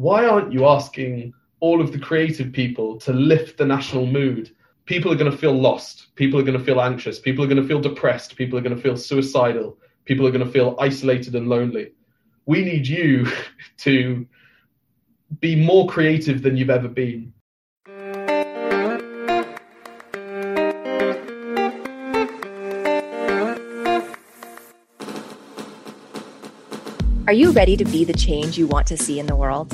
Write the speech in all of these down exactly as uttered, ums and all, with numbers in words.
why aren't you asking all of the creative people to lift the national mood? People are going to feel lost. People are going to feel anxious. People are going to feel depressed. People are going to feel suicidal. People are going to feel isolated and lonely. We need you to be more creative than you've ever been. Are you ready to be the change you want to see in the world?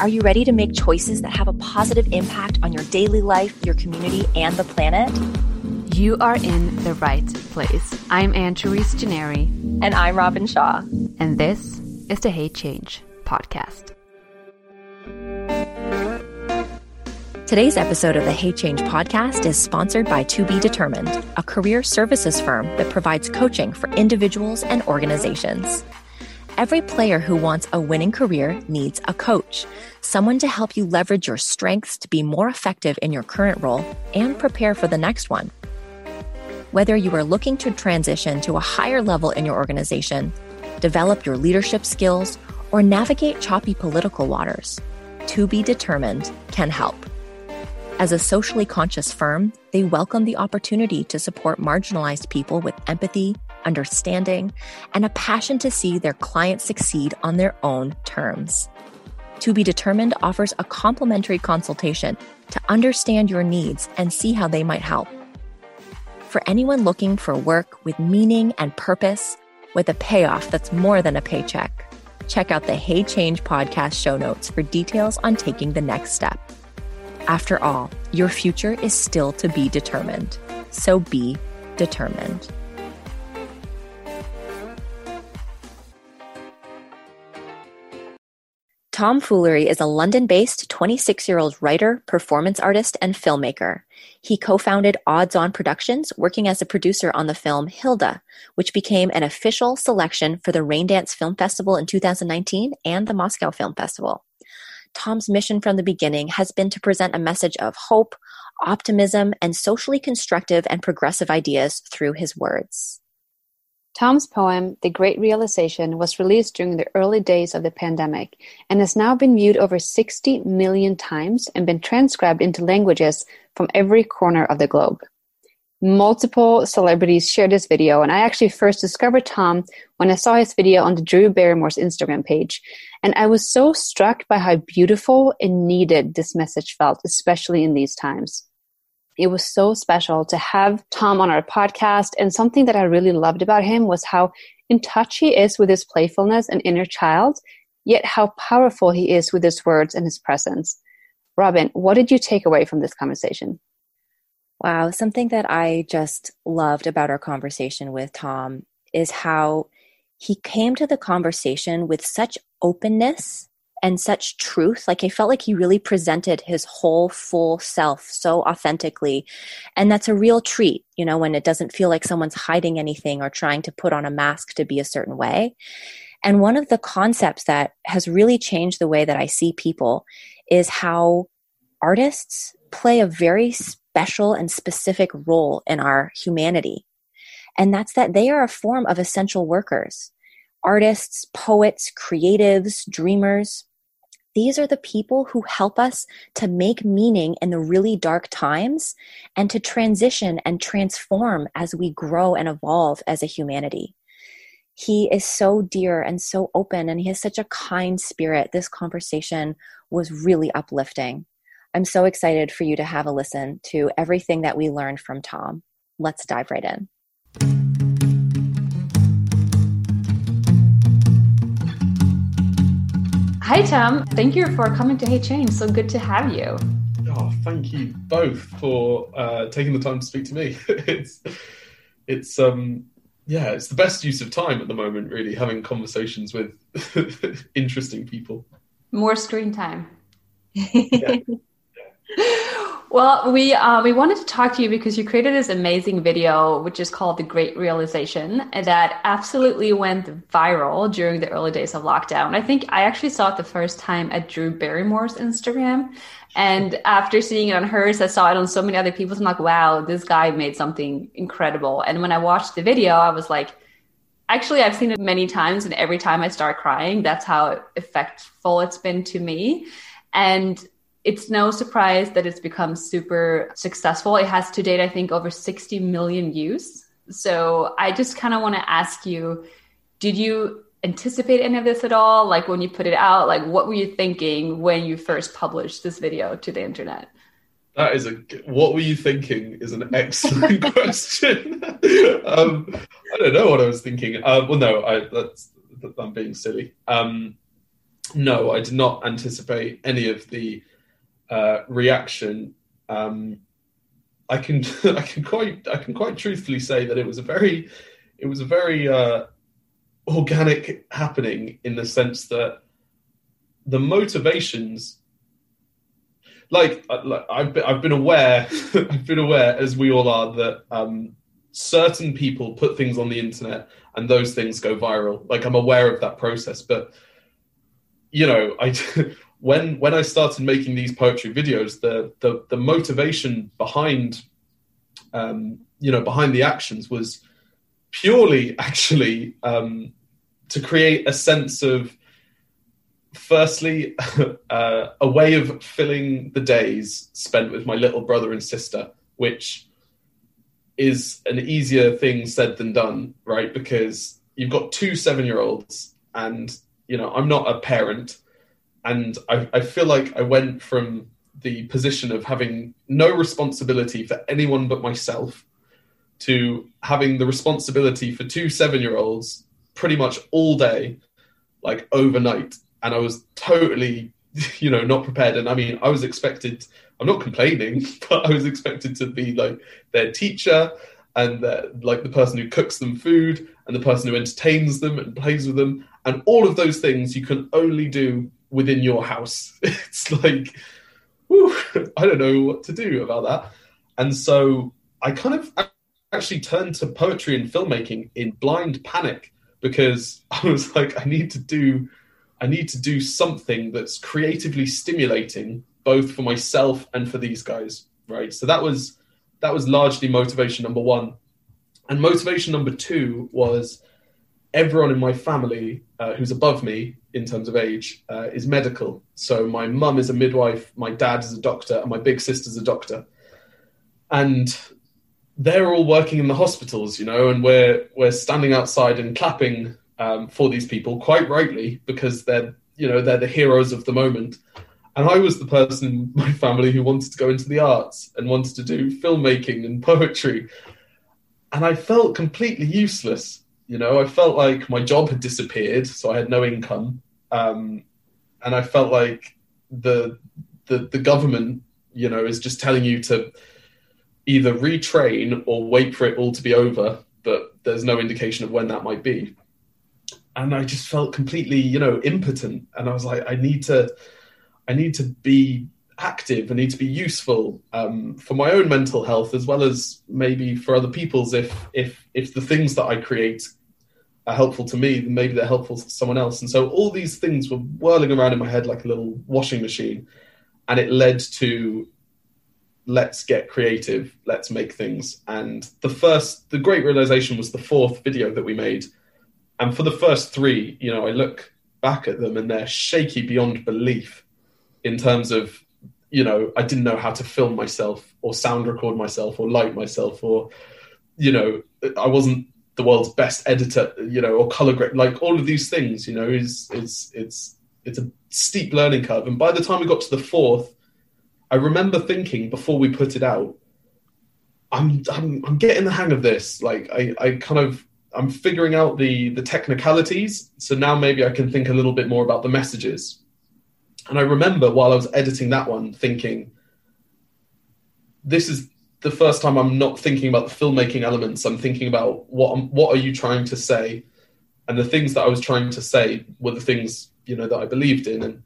Are you ready to make choices that have a positive impact on your daily life, your community, and the planet? You are in the right place. I'm Anne-Therese Gennari. And I'm Robin Shaw. And this is the Hey Change Podcast. Today's episode of the Hey Change Podcast is sponsored by To Be Determined, a career services firm that provides coaching for individuals and organizations. Every player who wants a winning career needs a coach, someone to help you leverage your strengths to be more effective in your current role and prepare for the next one. Whether you are looking to transition to a higher level in your organization, develop your leadership skills, or navigate choppy political waters, To Be Determined can help. As a socially conscious firm, they welcome the opportunity to support marginalized people with empathy, understanding, and a passion to see their clients succeed on their own terms. To Be Determined offers a complimentary consultation to understand your needs and see how they might help. For anyone looking for work with meaning and purpose, with a payoff that's more than a paycheck, check out the Hey Change Podcast show notes for details on taking the next step. After all, your future is still to be determined. So be determined. Tom Foolery is a London-based twenty-six-year-old writer, performance artist, and filmmaker. He co-founded Odds On Productions, working as a producer on the film Hilda, which became an official selection for the Raindance Film Festival in two thousand nineteen and the Moscow Film Festival. Tom's mission from the beginning has been to present a message of hope, optimism, and socially constructive and progressive ideas through his words. Tom's poem, The Great Realization, was released during the early days of the pandemic and has now been viewed over sixty million times and been transcribed into languages from every corner of the globe. Multiple celebrities shared this video, and I actually first discovered Tom when I saw his video on the Drew Barrymore's Instagram page. And I was so struck by how beautiful and needed this message felt, especially in these times. It was so special to have Tom on our podcast, and something that I really loved about him was how in touch he is with his playfulness and inner child, yet how powerful he is with his words and his presence. Robin, what did you take away from this conversation? Wow, something that I just loved about our conversation with Tom is how he came to the conversation with such openness and such truth. Like, I felt like he really presented his whole full self so authentically. And that's a real treat, you know, when it doesn't feel like someone's hiding anything or trying to put on a mask to be a certain way. And one of the concepts that has really changed the way that I see people is how artists play a very special and specific role in our humanity. And that's that they are a form of essential workers. Artists, poets, creatives, dreamers. These are the people who help us to make meaning in the really dark times and to transition and transform as we grow and evolve as a humanity. He is so dear and so open, and he has such a kind spirit. This conversation was really uplifting. I'm so excited for you to have a listen to everything that we learned from Tom. Let's dive right in. Hi, Tom. Thank you for coming to Hey Change. So good to have you. Oh, thank you both for uh, taking the time to speak to me. it's, it's, um, yeah, it's the best use of time at the moment, really, having conversations with interesting people. More screen time. Yeah. Yeah. Well, we uh, we wanted to talk to you because you created this amazing video, which is called The Great Realization, that absolutely went viral during the early days of lockdown. I think I actually saw it the first time at Drew Barrymore's Instagram. And after seeing it on hers, I saw it on so many other people's. I'm like, wow, this guy made something incredible. And when I watched the video, I was like, Actually, I've seen it many times, and every time I start crying, that's how effectful it's been to me. And it's no surprise that it's become super successful. It has to date, I think, over sixty million views. So I just kind of want to ask you, did you anticipate any of this at all? Like when you put it out, like what were you thinking when you first published this video to the internet? That is a, what were you thinking is an excellent question. um, I don't know what I was thinking. Uh, well, no, I, that's, I'm being silly. Um, no, I did not anticipate any of the uh, reaction. Um, I can, I can quite, I can quite truthfully say that it was a very, it was a very uh, organic happening, in the sense that the motivations. Like, like I've been, I've been aware, I've been aware, as we all are, that um, certain people put things on the internet and those things go viral. Like, I'm aware of that process, but you know, I when when I started making these poetry videos, the the, the motivation behind, um, you know, behind the actions was purely actually um, to create a sense of. Firstly, uh, a way of filling the days spent with my little brother and sister, which is an easier thing said than done, right? Because you've got two seven-year-olds and, you know, I'm not a parent. And I, I feel like I went from the position of having no responsibility for anyone but myself to having the responsibility for two seven-year-olds pretty much all day, like overnight. And I was totally, you know, not prepared. And I mean, I was expected, I'm not complaining, but I was expected to be like their teacher and their, like the person who cooks them food and the person who entertains them and plays with them. And all of those things you can only do within your house. It's like, whew, I don't know what to do about that. And so I kind of actually turned to poetry and filmmaking in blind panic, because I was like, I need to do I need to do something that's creatively stimulating, both for myself and for these guys, right? So that was that was largely motivation number one. And motivation number two was everyone in my family uh, who's above me in terms of age uh, is medical. So my mum is a midwife, my dad is a doctor, and my big sister's a doctor. And they're all working in the hospitals, you know, and we're we're standing outside and clapping Um, for these people, quite rightly, because they're, you know, they're the heroes of the moment. And I was the person in my family who wanted to go into the arts and wanted to do filmmaking and poetry. And I felt completely useless. You know, I felt like my job had disappeared, so I had no income. Um, and I felt like the, the the government, you know, is just telling you to either retrain or wait for it all to be over, but there's no indication of when that might be. And I just felt completely, you know, impotent. And I was like, I need to, I need to be active. I need to be useful um, for my own mental health, as well as maybe for other people's. If if if the things that I create are helpful to me, then maybe they're helpful to someone else. And so all these things were whirling around in my head like a little washing machine. And it led to, let's get creative, let's make things. And the first, The Great Realization was the fourth video that we made. And for the first three, you know, I look back at them and they're shaky beyond belief, in terms of, you know, I didn't know how to film myself or sound record myself or light myself, or, you know, I wasn't the world's best editor, you know, or color grade, like all of these things, you know, is it's it's it's a steep learning curve. And by the time we got to the fourth, I remember thinking before we put it out, I'm I'm, I'm getting the hang of this. Like I, I kind of. I'm figuring out the the technicalities, so now maybe I can think a little bit more about the messages. And I remember while I was editing that one thinking, this is the first time I'm not thinking about the filmmaking elements. I'm thinking about what what are you trying to say? And the things that I was trying to say were the things, you know, that I believed in. And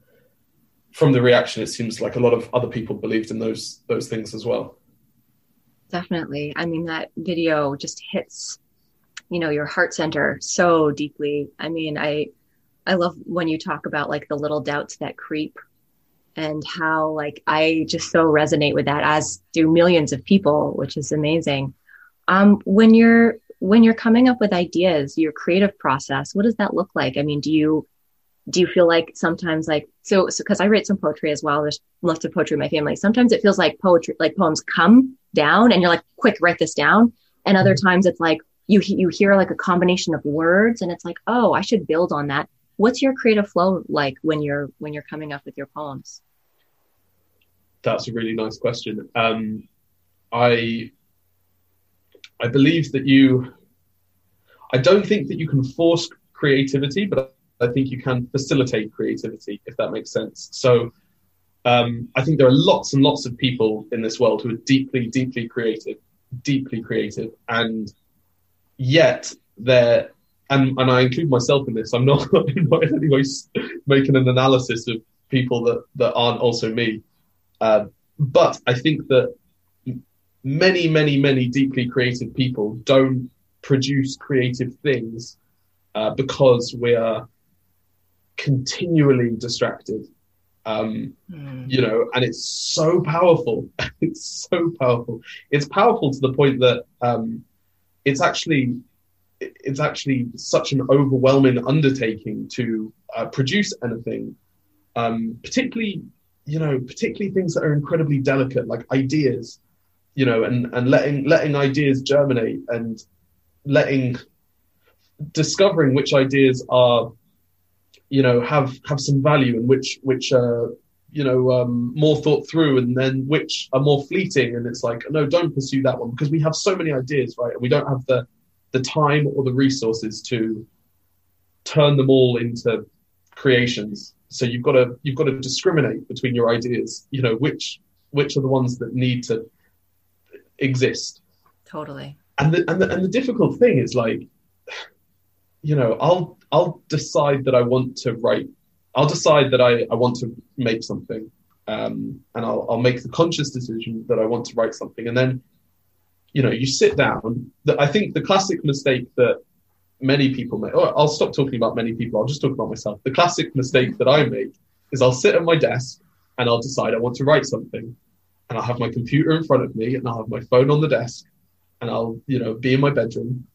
from the reaction, it seems like a lot of other people believed in those those things as well. Definitely. I mean, that video just hits, you know, your heart center so deeply. I mean, I, I love when you talk about like the little doubts that creep, and how like, I just so resonate with that, as do millions of people, which is amazing. Um, when you're when you're coming up with ideas, your creative process, what does that look like? I mean, do you do you feel like sometimes like, so, so because I write some poetry as well, there's lots of poetry in my family. Sometimes it feels like poetry, like poems come down and you're like, quick, write this down. And other times it's like, you you hear like a combination of words and it's like, oh, I should build on that. What's your creative flow like when you're, when you're coming up with your poems? That's a really nice question. Um, I, I believe that you, I don't think that you can force creativity, but I think you can facilitate creativity, if that makes sense. So um, I think there are lots and lots of people in this world who are deeply, deeply creative, deeply creative. And yet they're, and, and I include myself in this, I'm not, I'm not in any way making an analysis of people that, that aren't also me. Uh, but I think that many, many, many deeply creative people don't produce creative things uh, because we are continually distracted, um, mm. you know, and it's so powerful. It's so powerful. It's powerful to the point that um, it's actually it's actually such an overwhelming undertaking to uh, produce anything, um, particularly, you know, particularly things that are incredibly delicate, like ideas. You know, and, and letting letting ideas germinate and letting discovering which ideas are, you know, have have some value and which which are, you know, um, more thought through, and then which are more fleeting. And it's like, no, don't pursue that one because we have so many ideas, right? And we don't have the the time or the resources to turn them all into creations. So you've got to you've got to discriminate between your ideas. You know, which which are the ones that need to exist. Totally. And the, and the and the difficult thing is, like, you know, I'll I'll decide that I want to write. I'll decide that I, I want to make something, um, and I'll I'll make the conscious decision that I want to write something. And then, you know, you sit down. I think the classic mistake that many people make. Oh, I'll stop talking about many people. I'll just talk about myself. The classic mistake that I make is I'll sit at my desk and I'll decide I want to write something. And I'll have my computer in front of me and I'll have my phone on the desk and I'll, you know, be in my bedroom.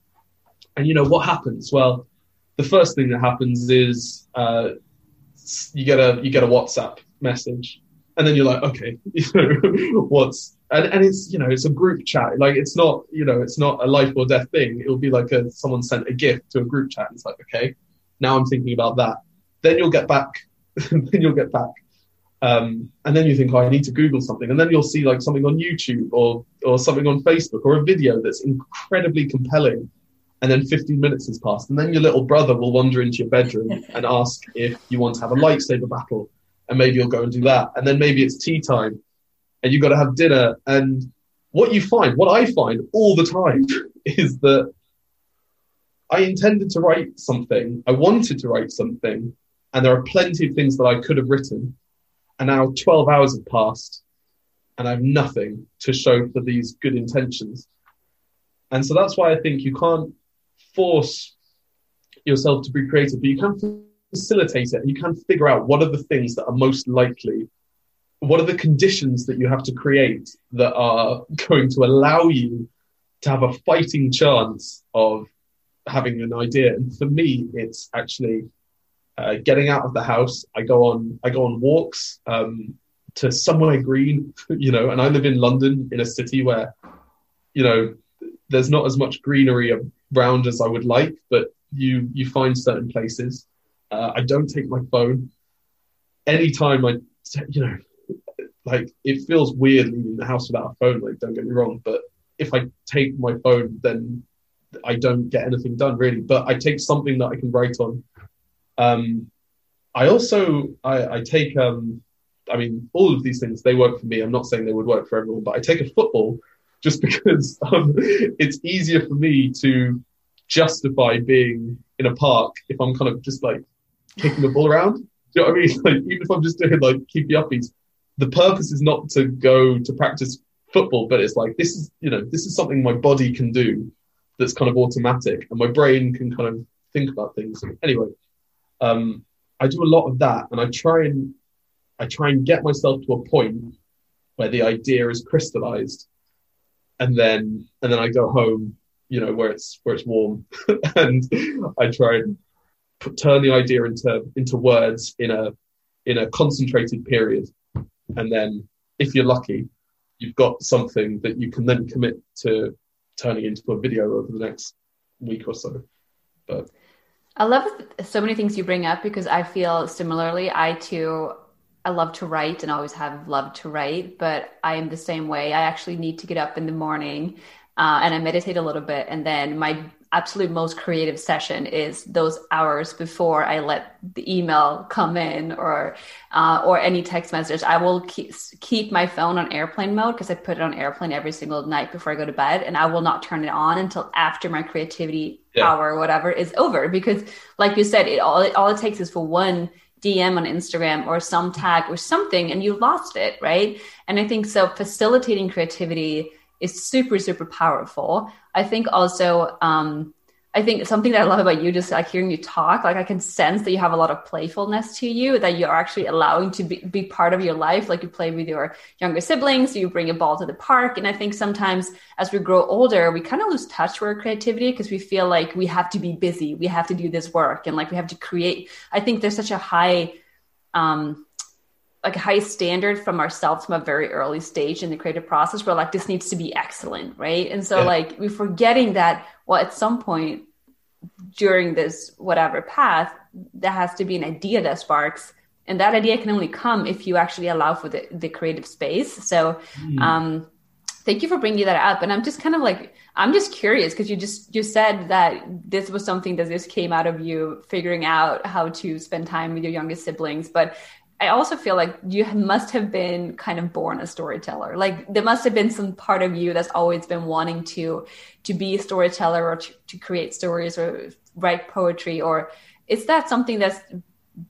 And, you know, what happens? Well, the first thing that happens is uh, you get a you get a WhatsApp message and then you're like, okay, you know, what's and, and it's, you know, it's a group chat. Like, it's not, you know, it's not a life or death thing. It'll be like a, someone sent a gift to a group chat. And it's like, okay, now I'm thinking about that. Then you'll get back. then you'll get back. Um, and then you think, oh, I need to Google something. And then you'll see like something on YouTube or or something on Facebook or a video that's incredibly compelling. And then fifteen minutes has passed. And then your little brother will wander into your bedroom and ask if you want to have a lightsaber battle. And maybe you'll go and do that. And then maybe it's tea time and you've got to have dinner. And what you find, what I find all the time is that I intended to write something. I wanted to write something. And there are plenty of things that I could have written. And now twelve hours have passed and I have nothing to show for these good intentions. And so that's why I think you can't force yourself to be creative, but you can facilitate it. You can figure out what are the things that are most likely, what are the conditions that you have to create that are going to allow you to have a fighting chance of having an idea. And for me, it's actually... Uh, getting out of the house, I go on. I go on walks um, to somewhere green, you know. And I live in London, in a city where, you know, there's not as much greenery around as I would like. But you you find certain places. Uh, I don't take my phone. Anytime I, you know, like it feels weird leaving the house without a phone. Like, don't get me wrong, but if I take my phone, then I don't get anything done really. But I take something that I can write on. Um, I also, I, I take, um, I mean, all of these things, they work for me. I'm not saying they would work for everyone, but I take a football just because um, it's easier for me to justify being in a park if I'm kind of just like kicking the ball around. Do you know what I mean? Like, even if I'm just doing like keepy uppies, the purpose is not to go to practice football, but it's like, this is, you know, this is something my body can do that's kind of automatic and my brain can kind of think about things. Anyway. Um, I do a lot of that, and I try and I try and get myself to a point where the idea is crystallized, and then and then I go home you know, where it's where it's warm. And I try and put, turn the idea into into words in a in a concentrated period. And then if you're lucky, you've got something that you can then commit to turning into a video over the next week or so. But I love so many things you bring up, because I feel similarly. I too, I love to write and always have loved to write, but I am the same way. I actually need to get up in the morning uh, and I meditate a little bit. And then my absolute most creative session is those hours before I let the email come in or uh, or any text message. I will keep, keep my phone on airplane mode, because I put it on airplane every single night before I go to bed, and I will not turn it on until after my creativity yeah. hour or whatever is over, because like you said, it all it, all it takes is for one D M on Instagram or some tag or something, and you lost it, right? And I think so facilitating creativity is super, super powerful. I think also, um, I think something that I love about you, just like hearing you talk, like I can sense that you have a lot of playfulness to you, that you are actually allowing to be, be part of your life. Like you play with your younger siblings, you bring a ball to the park. And I think sometimes as we grow older, we kind of lose touch with our creativity, because we feel like we have to be busy. We have to do this work, and like we have to create. I think there's such a high, um, like a high standard from ourselves from a very early stage in the creative process, where like this needs to be excellent, right? And so yeah. like we're forgetting that, well, at some point during this whatever path, there has to be an idea that sparks, and that idea can only come if you actually allow for the, the creative space. So mm. um thank you for bringing that up. And I'm just kind of like, I'm just curious, because you just you said that this was something that just came out of you figuring out how to spend time with your youngest siblings, but I also feel like you must have been kind of born a storyteller. Like there must have been some part of you that's always been wanting to, to be a storyteller, or to, to create stories or write poetry. Or is that something that's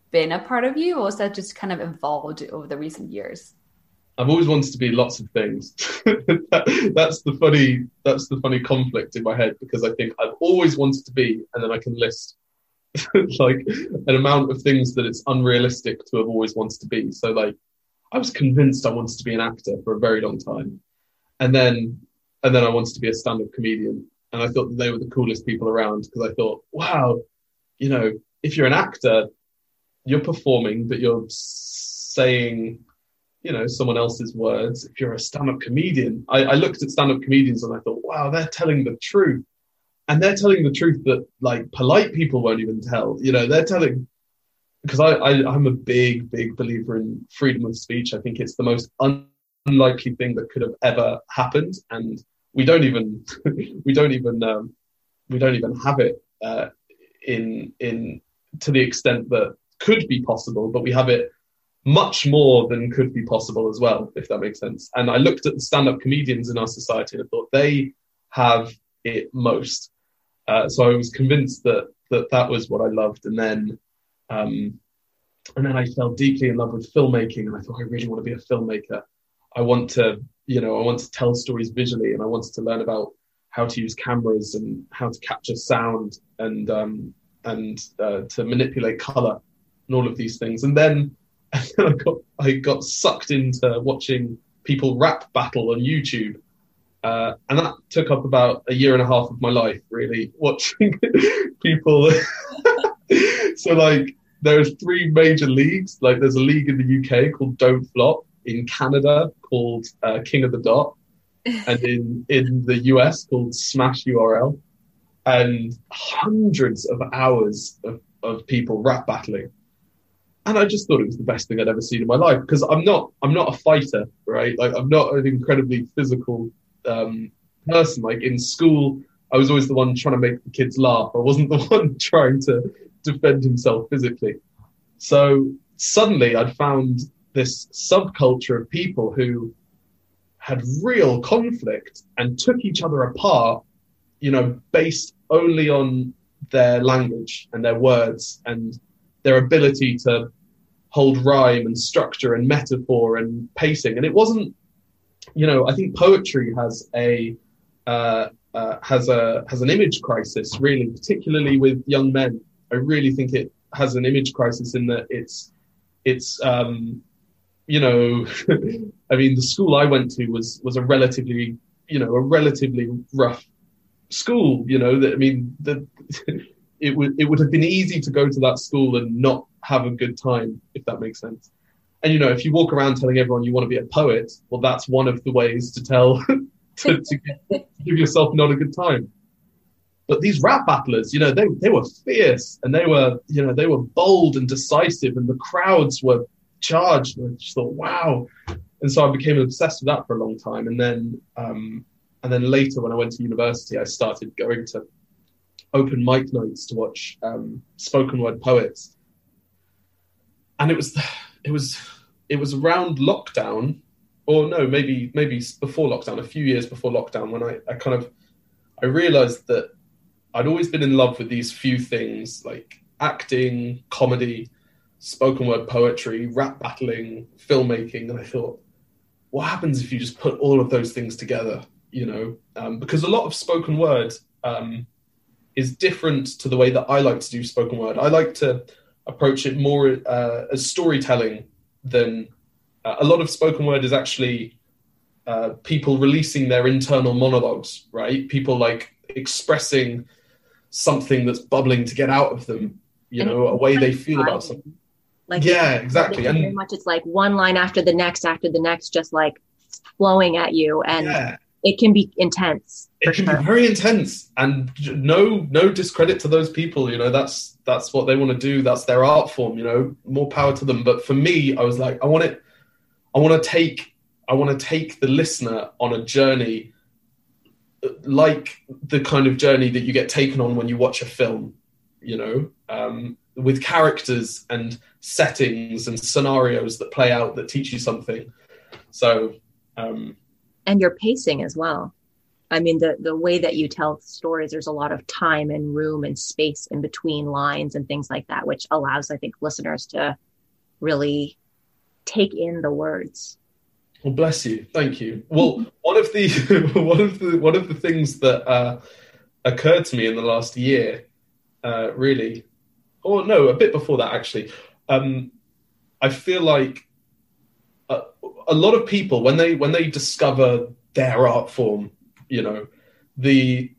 been a part of you, or is that just kind of evolved over the recent years? I've always wanted to be lots of things. that, that's the funny, that's the funny conflict in my head, because I think I've always wanted to be, and then I can list like an amount of things that it's unrealistic to have always wanted to be. So like I was convinced I wanted to be an actor for a very long time, and then and then I wanted to be a stand-up comedian, and I thought that they were the coolest people around, because I thought, wow, you know, if you're an actor, you're performing, but you're saying, you know, someone else's words. If you're a stand-up comedian, I, I looked at stand-up comedians and I thought, wow, they're telling the truth. And they're telling the truth that, like, polite people won't even tell. You know, they're telling... Because I, I, I'm a big, big believer in freedom of speech. I think it's the most un- unlikely thing that could have ever happened. And we don't even... we don't even... Um, we don't even have it uh, in in to the extent that could be possible, but we have it much more than could be possible as well, if that makes sense. And I looked at the stand-up comedians in our society and I thought, they have it most. Uh, so I was convinced that, that that was what I loved. And then um, and then I fell deeply in love with filmmaking. And I thought, I really want to be a filmmaker. I want to, you know, I want to tell stories visually. And I wanted to learn about how to use cameras and how to capture sound and um, and uh, to manipulate colour and all of these things. And then, and then I got I got sucked into watching people rap battle on YouTube. Uh, and that took up about a year and a half of my life, really, watching people. So, like, there's three major leagues. Like, there's a league in the U K called Don't Flop, in Canada called uh, King of the Dot, and in, in the U S called Smash U R L. And hundreds of hours of, of people rap battling. And I just thought it was the best thing I'd ever seen in my life, because I'm not, I'm not a fighter, right? Like, I'm not an incredibly physical Um, person. Like in school, I was always the one trying to make the kids laugh. I wasn't the one trying to defend himself physically. So suddenly I'd found this subculture of people who had real conflict and took each other apart, you know, based only on their language and their words and their ability to hold rhyme and structure and metaphor and pacing. And it wasn't, you know, I think poetry has a uh, uh, has a has an image crisis, really, particularly with young men. I really think it has an image crisis in that it's it's um, you know, I mean, the school I went to was was a relatively you know a relatively rough school, you know, that I mean, the, it would it would have been easy to go to that school and not have a good time, if that makes sense. And, you know, if you walk around telling everyone you want to be a poet, well, that's one of the ways to tell, to, to give yourself not a good time. But these rap battlers, you know, they, they were fierce and they were, you know, they were bold and decisive and the crowds were charged. And I just thought, wow. And so I became obsessed with that for a long time. And then, um, and then later when I went to university, I started going to open mic nights to watch um, spoken word poets. And it was, it was, it was around lockdown, or no, maybe, maybe before lockdown, a few years before lockdown, when I, I kind of, I realized that I'd always been in love with these few things like acting, comedy, spoken word poetry, rap battling, filmmaking. And I thought, what happens if you just put all of those things together? You know, um, because a lot of spoken word um, is different to the way that I like to do spoken word. I like to approach it more uh, as storytelling than uh, a lot of spoken word is actually uh, people releasing their internal monologues, right? People like expressing something that's bubbling to get out of them, you and know, a way they feel about something. Like, yeah, exactly. And very much it's like one line after the next, after the next, just like flowing at you. And yeah. It can be intense. It can sure. be very intense, and no, no discredit to those people. You know, that's, that's what they want to do. That's their art form, you know, more power to them. But for me, I was like, I want it. I want to take, I want to take the listener on a journey like the kind of journey that you get taken on when you watch a film, you know, um, with characters and settings and scenarios that play out that teach you something. So, um, and your pacing as well. I mean, the, the way that you tell stories, there's a lot of time and room and space in between lines and things like that, which allows, I think, listeners to really take in the words. Well, bless you. Thank you. Well, one of the one of the one of the things that uh, occurred to me in the last year, uh, really, or no, a bit before that actually, um, I feel like a, a lot of people when they when they discover their art form, you know, the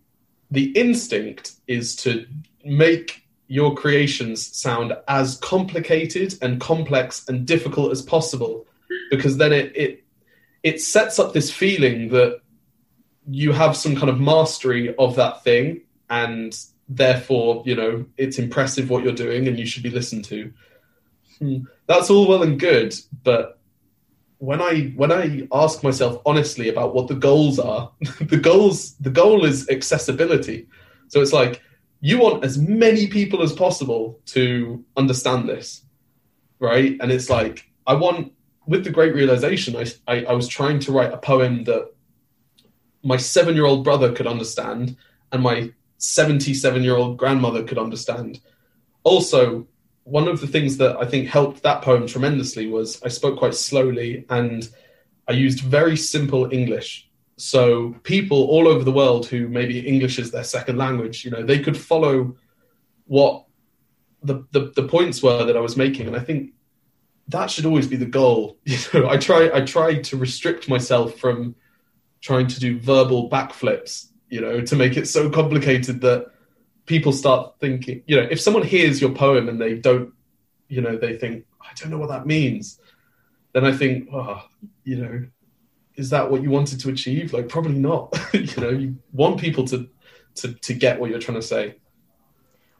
the instinct is to make your creations sound as complicated and complex and difficult as possible, because then it it. it sets up this feeling that you have some kind of mastery of that thing, and therefore, you know, it's impressive what you're doing and you should be listened to. Hmm. That's all well and good, but when I when I ask myself honestly about what the goals are, the goals the goal is accessibility. So it's like, you want as many people as possible to understand this, right? And it's like, I want... With The Great Realization, I, I, I was trying to write a poem that my seven-year-old brother could understand and my seventy-seven-year-old grandmother could understand. Also, one of the things that I think helped that poem tremendously was I spoke quite slowly and I used very simple English. So people all over the world who maybe English is their second language, you know, they could follow what the the, the points were that I was making. And I think that should always be the goal. You know, I try, I try to restrict myself from trying to do verbal backflips, you know, to make it so complicated that people start thinking, you know, if someone hears your poem and they don't, you know, they think, I don't know what that means. Then I think, oh, you know, is that what you wanted to achieve? Like, probably not. You know, you want people to, to, to get what you're trying to say.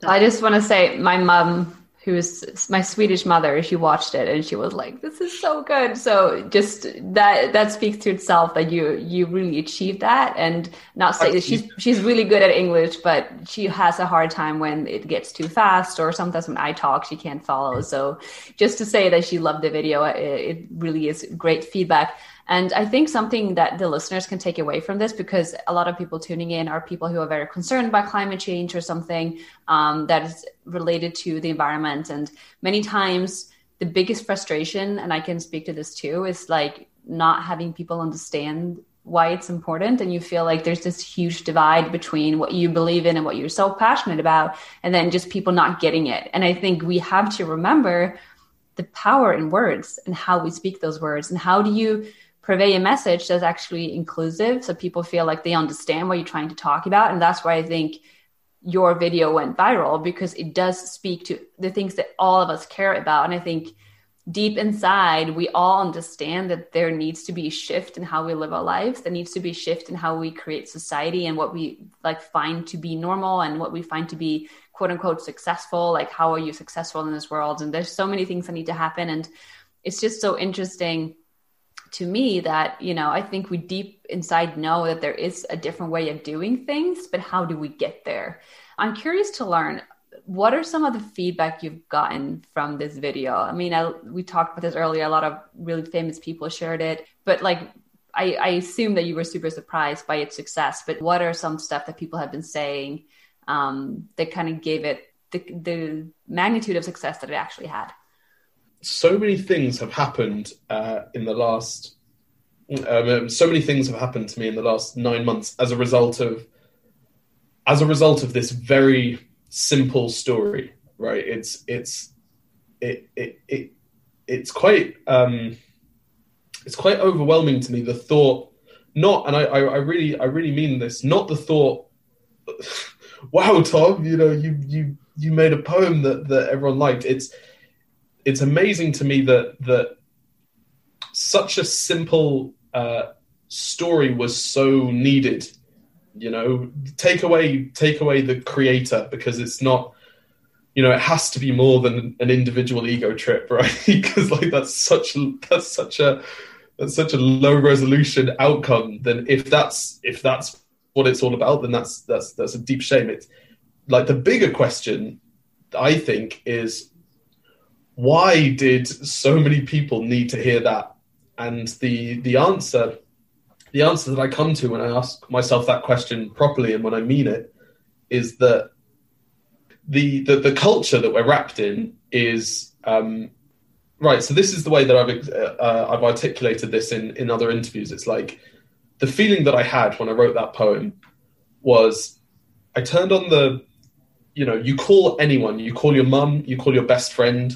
I just want to say my mum, who is my Swedish mother, she watched it and she was like, this is so good. So just that that speaks to itself that you you really achieved that. And not say that she's she's really good at English, but she has a hard time when it gets too fast, or sometimes when I talk she can't follow. So just to say that she loved the video, it, it really is great feedback. And I think something that the listeners can take away from this, because a lot of people tuning in are people who are very concerned by climate change or something um, that is related to the environment. And many times the biggest frustration, and I can speak to this too, is like not having people understand why it's important. And you feel like there's this huge divide between what you believe in and what you're so passionate about, and then just people not getting it. And I think we have to remember the power in words and how we speak those words, and how do you convey a message that's actually inclusive, so people feel like they understand what you're trying to talk about. And that's why I think your video went viral, because it does speak to the things that all of us care about. And I think deep inside, we all understand that there needs to be a shift in how we live our lives. There needs to be a shift in how we create society and what we like find to be normal and what we find to be quote unquote successful. Like, how are you successful in this world? And there's so many things that need to happen. And it's just so interesting to me that, you know, I think we deep inside know that there is a different way of doing things, but how do we get there? I'm curious to learn, what are some of the feedback you've gotten from this video? I mean, I, we talked about this earlier. A lot of really famous people shared it, but like, I, I assume that you were super surprised by its success, but what are some stuff that people have been saying um, that kind of gave it the, the magnitude of success that it actually had? So many things have happened uh, in the last, um, so many things have happened to me in the last nine months as a result of, as a result of this very simple story, right? It's it's it it, it it's quite um, it's quite overwhelming to me. The thought, not, and I, I, I really I really mean this, not the thought, wow, Tom, you know, you you you made a poem that, that everyone liked. It's it's amazing to me that that such a simple uh, story was so needed. You know, take away, take away the creator, because it's not, you know, it has to be more than an individual ego trip, right? Because like that's such, that's such a, that's such a low resolution outcome. Then if that's, if that's what it's all about, then that's, that's, that's a deep shame. It's like the bigger question, I think, is why did so many people need to hear that? And the, the answer The answer that I come to when I ask myself that question properly and when I mean it is that the the, the culture that we're wrapped in is um, right. So this is the way that I've uh, I've articulated this in, in other interviews. It's like the feeling that I had when I wrote that poem was I turned on the, you know, you call anyone, you call your mum, you call your best friend,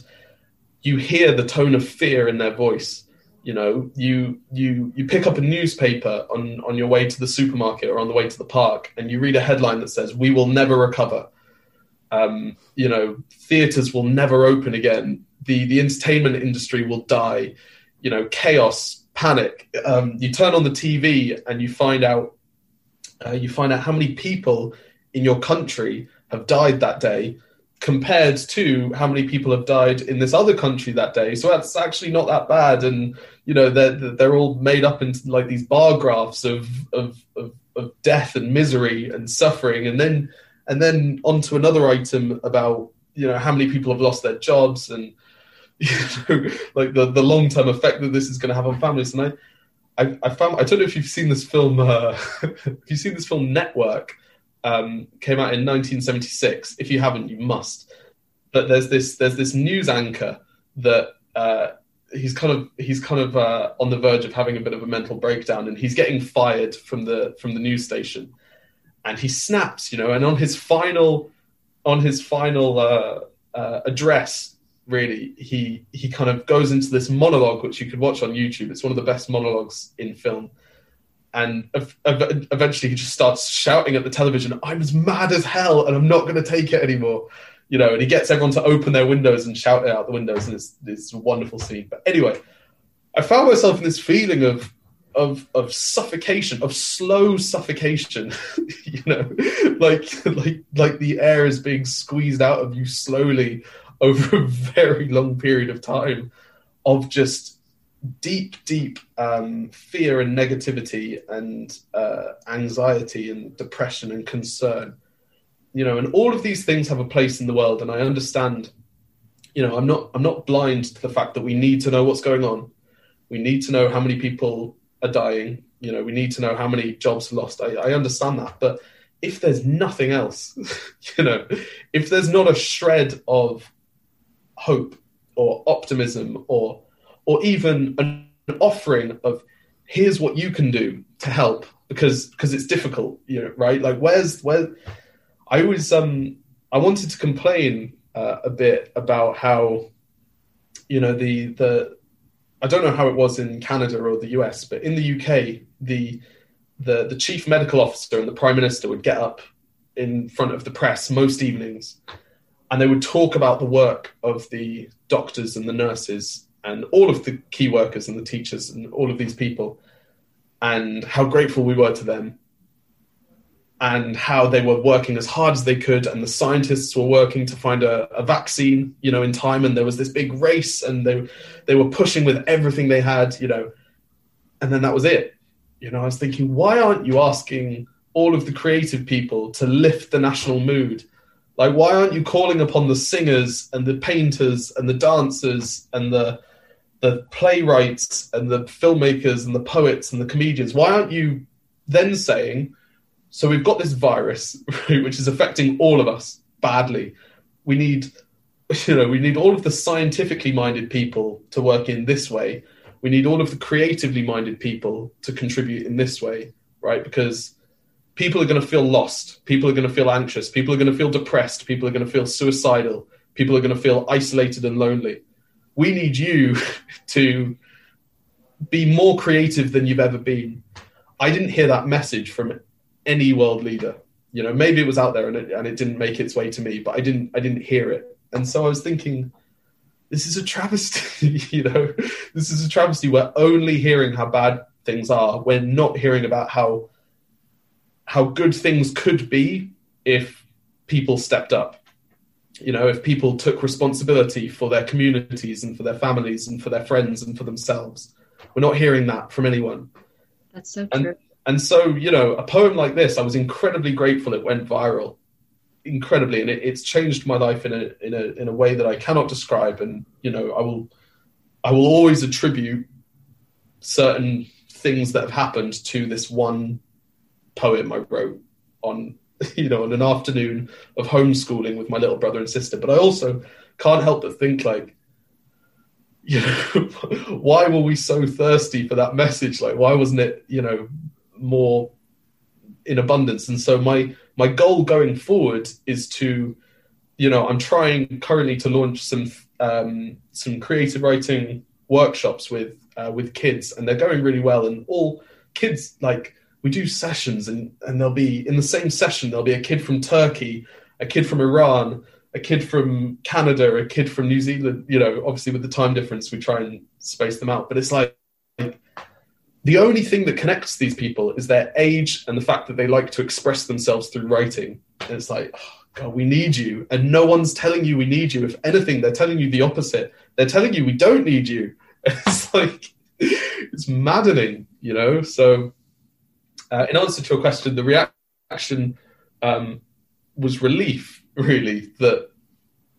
you hear the tone of fear in their voice. You know, you you you pick up a newspaper on, on your way to the supermarket or on the way to the park, and you read a headline that says, "We will never recover." Um, you know, theaters will never open again. The the entertainment industry will die. You know, chaos, panic. Um, you turn on the T V and you find out uh, you find out how many people in your country have died that day, compared to how many people have died in this other country that day. So that's actually not that bad. And, you know, they're, they're all made up into like these bar graphs of, of, of, of death and misery and suffering. And then, and then onto another item about, you know, how many people have lost their jobs and, you know, like the, the long-term effect that this is going to have on families. And I, I, I found, I don't know if you've seen this film, uh, if you've seen this film Network, Um, came out in nineteen seventy-six. If you haven't, you must. But there's this there's this news anchor that uh, he's kind of he's kind of uh, on the verge of having a bit of a mental breakdown, and he's getting fired from the from the news station, and he snaps, you know. And on his final on his final uh, uh, address, really, he he kind of goes into this monologue, which you could watch on YouTube. It's one of the best monologues in film. And eventually he just starts shouting at the television, "I'm as mad as hell and I'm not going to take it anymore." You know, and he gets everyone to open their windows and shout it out the windows. And it's, it's a wonderful scene. But anyway, I found myself in this feeling of, of, of suffocation, of slow suffocation, you know, like, like, like the air is being squeezed out of you slowly over a very long period of time of just deep, deep um, fear and negativity and uh, anxiety and depression and concern, you know, and all of these things have a place in the world. And I understand, you know, I'm not, I'm not blind to the fact that we need to know what's going on. We need to know how many people are dying. You know, we need to know how many jobs are lost. I, I understand that. But if there's nothing else, you know, if there's not a shred of hope or optimism or or even an offering of, here's what you can do to help, because because it's difficult, you know, right? Like, where's where? I was um I wanted to complain uh, a bit about how, you know, the the I don't know how it was in Canada or the U S, but in the U K, the the, the chief medical officer and the prime minister would get up in front of the press most evenings, and they would talk about the work of the doctors and the nurses and all of the key workers and the teachers and all of these people, and how grateful we were to them, and how they were working as hard as they could, and the scientists were working to find a, a vaccine, you know, in time, and there was this big race, and they they were pushing with everything they had, you know, and then that was it. You know, I was thinking, why aren't you asking all of the creative people to lift the national mood? Like, why aren't you calling upon the singers and the painters and the dancers and the the playwrights and the filmmakers and the poets and the comedians? Why aren't you then saying, so we've got this virus, right, which is affecting all of us badly. We need, you know, we need all of the scientifically minded people to work in this way. We need all of the creatively minded people to contribute in this way, right? Because people are going to feel lost. People are going to feel anxious. People are going to feel depressed. People are going to feel suicidal. People are going to feel isolated and lonely. We need you to be more creative than you've ever been. I didn't hear that message from any world leader. You know, maybe it was out there and it, and it didn't make its way to me, but I didn't, I didn't hear it. And so I was thinking, this is a travesty, you know, this is a travesty. We're only hearing how bad things are. We're not hearing about how, how good things could be if people stepped up, you know, if people took responsibility for their communities and for their families and for their friends and for themselves. We're not hearing that from anyone. That's so true. And, And so, you know, a poem like this, I was incredibly grateful it went viral, incredibly, and it, it's changed my life in a in a in a way that I cannot describe. And you know, I will, I will always attribute certain things that have happened to this one poem I wrote on, you know, on an afternoon of homeschooling with my little brother and sister. But I also can't help but think, like, you know, why were we so thirsty for that message? Like, why wasn't it, you know, more in abundance? And so my my goal going forward is to, you know, I'm trying currently to launch some um some creative writing workshops with uh, with kids, and they're going really well. And all kids, like, we do sessions, and and there'll be, in the same session, there'll be a kid from Turkey, a kid from Iran, a kid from Canada, a kid from New Zealand. You know, obviously with the time difference we try and space them out, but it's like, the only thing that connects these people is their age and the fact that they like to express themselves through writing. And it's like, oh, God, we need you. And no one's telling you we need you. If anything, they're telling you the opposite. They're telling you we don't need you. It's like, it's maddening, you know? So uh, in answer to your question, the reaction um, was relief, really, that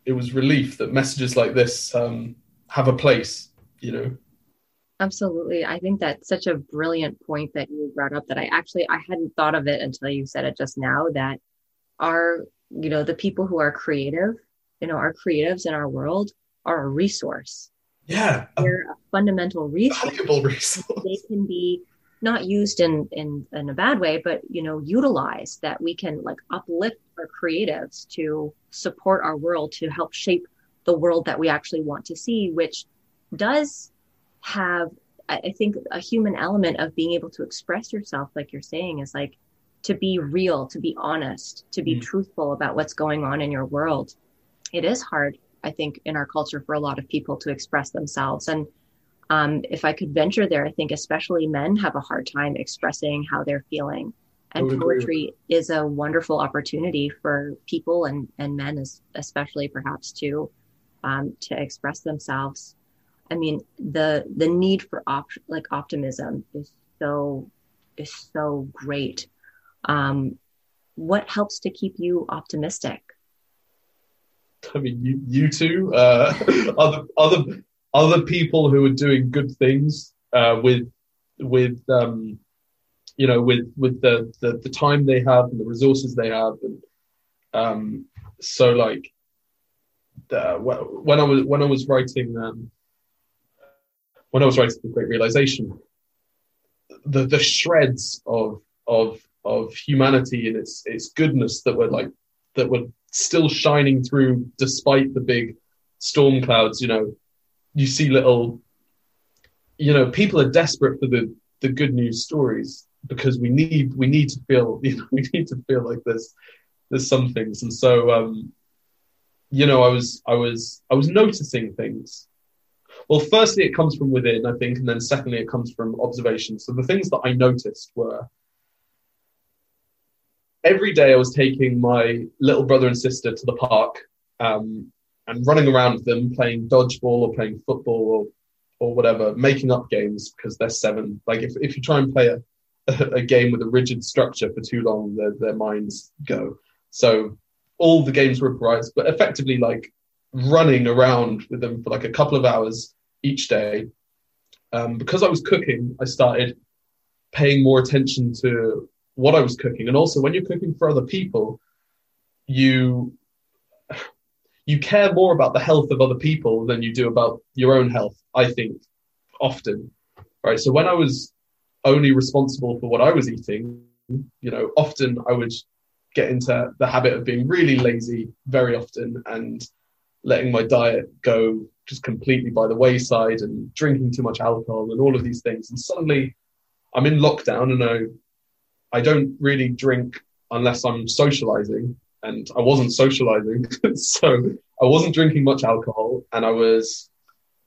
it was relief that messages like this um, have a place, you know? Absolutely. I think that's such a brilliant point that you brought up, that I actually, I hadn't thought of it until you said it just now, that our, you know, the people who are creative, you know, our creatives in our world are a resource. Yeah. They're a, a fundamental resource. Valuable resource. They can be not used in, in, in a bad way, but, you know, utilized, that we can, like, uplift our creatives to support our world, to help shape the world that we actually want to see, which does have, I think, a human element of being able to express yourself, like you're saying, is like to be real, to be honest, to be mm. truthful about what's going on in your world. It is hard, I think, in our culture for a lot of people to express themselves. And um, if I could venture there, I think especially men have a hard time expressing how they're feeling. And poetry is a wonderful opportunity for people, and, and men is especially perhaps to um, to express themselves. I mean, the the need for op- like optimism is so is so great. Um, what helps to keep you optimistic? I mean, you you two, uh, other other other people who are doing good things uh, with with um, you know with with the, the the time they have and the resources they have, and um, so like uh, when I was when I was writing. Um, When I was writing The Great Realization, the the shreds of of of humanity and its its goodness that were like that were still shining through despite the big storm clouds, you know, you see little you know, people are desperate for the, the good news stories because we need we need to feel, you know, we need to feel like there's there's some things. And so, um, you know, I was I was I was noticing things. Well, firstly, it comes from within, I think, and then secondly, it comes from observation. So the things that I noticed were, every day I was taking my little brother and sister to the park, um, and running around with them, playing dodgeball or playing football or, or whatever, making up games because they're seven. Like if, if you try and play a, a game with a rigid structure for too long, their, their minds go. So all the games were improvised, but effectively like running around with them for like a couple of hours each day. Um, because I was cooking, I started paying more attention to what I was cooking. And also when you're cooking for other people, you you care more about the health of other people than you do about your own health, I think, often. Right. So when I was only responsible for what I was eating, you know, often I would get into the habit of being really lazy very often and letting my diet go just completely by the wayside and drinking too much alcohol and all of these things. And suddenly I'm in lockdown and I I don't really drink unless I'm socializing, and I wasn't socializing. So I wasn't drinking much alcohol and I was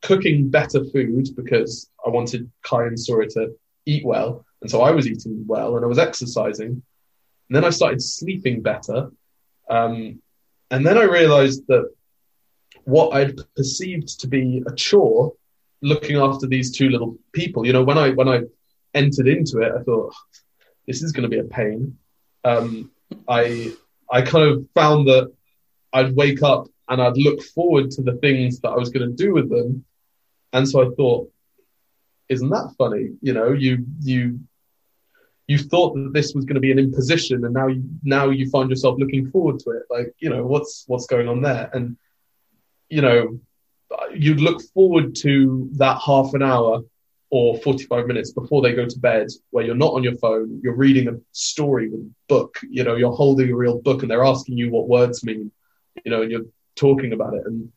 cooking better food because I wanted Kai and Sora to eat well. And so I was eating well and I was exercising. And then I started sleeping better. Um, and then I realized that what I'd perceived to be a chore, looking after these two little people, you know, when I, when I entered into it, I thought, this is going to be a pain. Um, I I kind of found that I'd wake up and I'd look forward to the things that I was going to do with them. And so I thought, isn't that funny? You know, you you you thought that this was going to be an imposition, and now you, now you find yourself looking forward to it. Like, you know, what's what's going on there? And, you know, you'd look forward to that half an hour or forty-five minutes before they go to bed, where you're not on your phone, you're reading a story with a book, you know, you're holding a real book and they're asking you what words mean, you know, and you're talking about it. And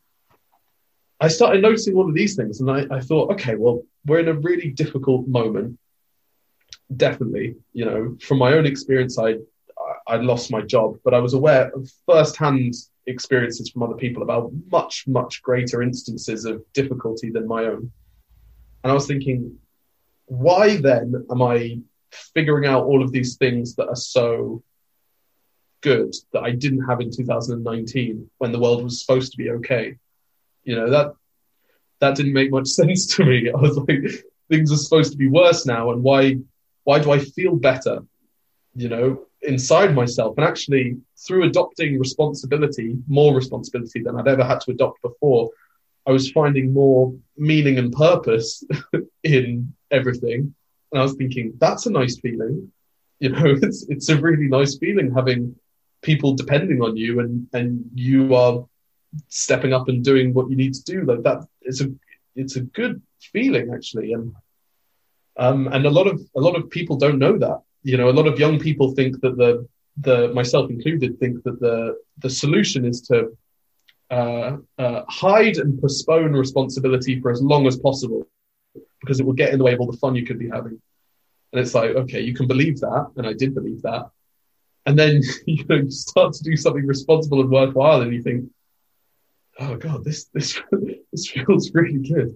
I started noticing all of these things and I, I thought, okay, well, we're in a really difficult moment. Definitely, you know, from my own experience, I, I lost my job, but I was aware of firsthand experiences from other people about much, much greater instances of difficulty than my own. And I was thinking, why then am I figuring out all of these things that are so good that I didn't have in two thousand nineteen when the world was supposed to be okay? You know, that that didn't make much sense to me. I was like, things are supposed to be worse now. And why, why do I feel better, you know, inside myself? And actually, through adopting responsibility, more responsibility than I'd ever had to adopt before, I was finding more meaning and purpose in everything. And I was thinking, that's a nice feeling. You know, it's it's a really nice feeling having people depending on you and, and you are stepping up and doing what you need to do. Like that, it's a it's a good feeling actually. And um and a lot of a lot of people don't know that. You know, a lot of young people think that the the myself included think that the the solution is to Uh, uh, hide and postpone responsibility for as long as possible because it will get in the way of all the fun you could be having. And it's like, okay, you can believe that, and I did believe that. And then, you know, you start to do something responsible and worthwhile, and you think, oh god, this this this feels really good.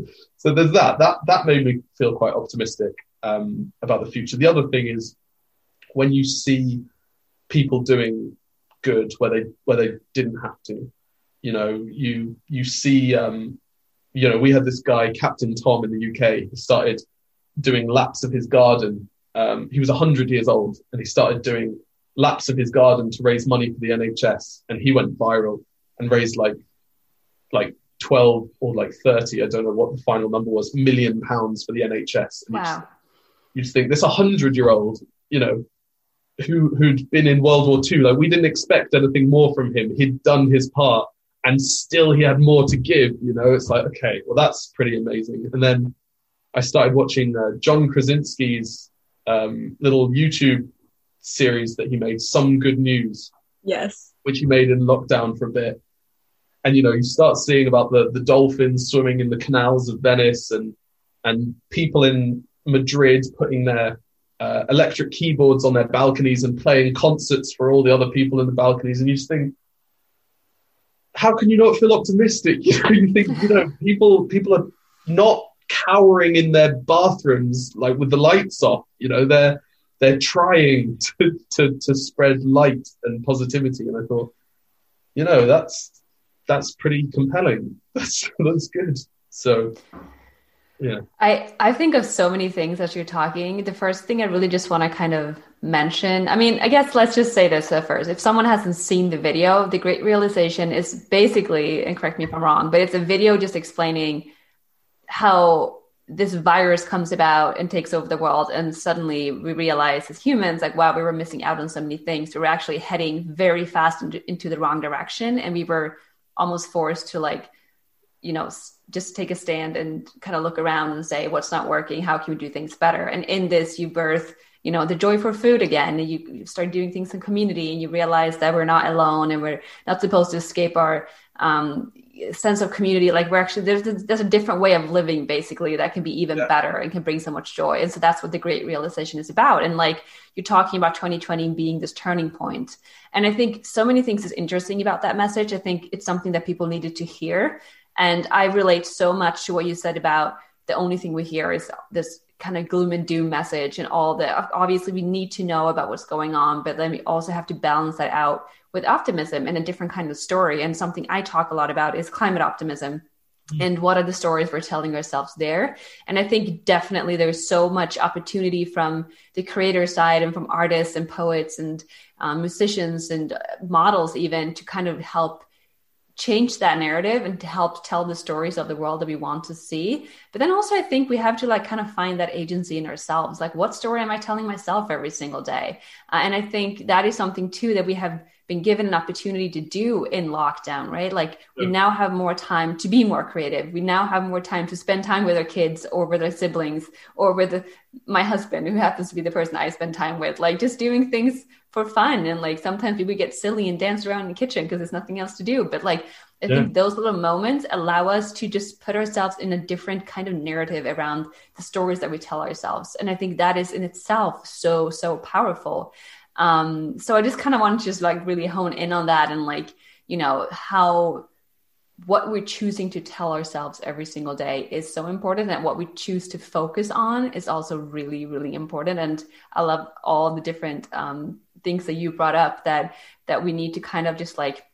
So there's that. That that made me feel quite optimistic um, about the future. The other thing is when you see people doing good where they where they didn't have to. You know, you you see, um, you know, we had this guy, Captain Tom, in the U K, who started doing laps of his garden. Um, he was one hundred years old, and he started doing laps of his garden to raise money for the N H S. And he went viral and raised like like twelve or like thirty, I don't know what the final number was, million pounds for the N H S. And wow. You just, you just think, this one hundred-year-old, you know, who, who'd been in World War Two, like we didn't expect anything more from him. He'd done his part. And still he had more to give, you know. It's like, okay, well, that's pretty amazing. And then I started watching uh, John Krasinski's um, little YouTube series that he made, Some Good News. Yes. Which he made in lockdown for a bit. And, you know, you start seeing about the, the dolphins swimming in the canals of Venice and and people in Madrid putting their uh, electric keyboards on their balconies and playing concerts for all the other people in the balconies. And you just think, how can you not feel optimistic? You know, you think, you know, people people are not cowering in their bathrooms like with the lights off. You know, they're they're trying to to, to spread light and positivity. And I thought, you know, that's that's pretty compelling. That's that's good. So, yeah. I, I think of so many things as you're talking. The first thing I really just want to kind of mention, I mean, I guess let's just say this at first. If someone hasn't seen the video, The Great Realization is basically, and correct me if I'm wrong, but it's a video just explaining how this virus comes about and takes over the world. And suddenly we realize as humans, like, wow, we were missing out on so many things. We were actually heading very fast into the wrong direction. And we were almost forced to, like, you know, just take a stand and kind of look around and say, what's not working? How can we do things better? And in this, you birth, you know, the joy for food again, and you, you start doing things in community, and you realize that we're not alone, and we're not supposed to escape our um, sense of community. Like, we're actually, there's a, there's a different way of living, basically, that can be even yeah. better and can bring so much joy. And so that's what The Great Realization is about. And like, you're talking about twenty twenty being this turning point. And I think so many things is interesting about that message. I think it's something that people needed to hear. And I relate so much to what you said about the only thing we hear is this kind of gloom and doom message and all that. Obviously, we need to know about what's going on, but then we also have to balance that out with optimism and a different kind of story. And something I talk a lot about is climate optimism. Mm-hmm. And what are the stories we're telling ourselves there? And I think definitely there's so much opportunity from the creator side and from artists and poets and um, musicians and models even to kind of help change that narrative and to help tell the stories of the world that we want to see. But then also I think we have to like kind of find that agency in ourselves. Like, what story am I telling myself every single day? Uh, and I think that is something too that we have been given an opportunity to do in lockdown, right? Like yeah. we now have more time to be more creative. We now have more time to spend time with our kids or with our siblings or with the, my husband, who happens to be the person I spend time with, like just doing things for fun. And like, sometimes people get silly and dance around in the kitchen because there's nothing else to do. But like, I yeah. think those little moments allow us to just put ourselves in a different kind of narrative around the stories that we tell ourselves. And I think that is in itself so, so powerful. Um, so I just kind of want to just like really hone in on that and like, you know, how, what we're choosing to tell ourselves every single day is so important, and what we choose to focus on is also really, really important. And I love all the different, um, things that you brought up that, that we need to kind of just like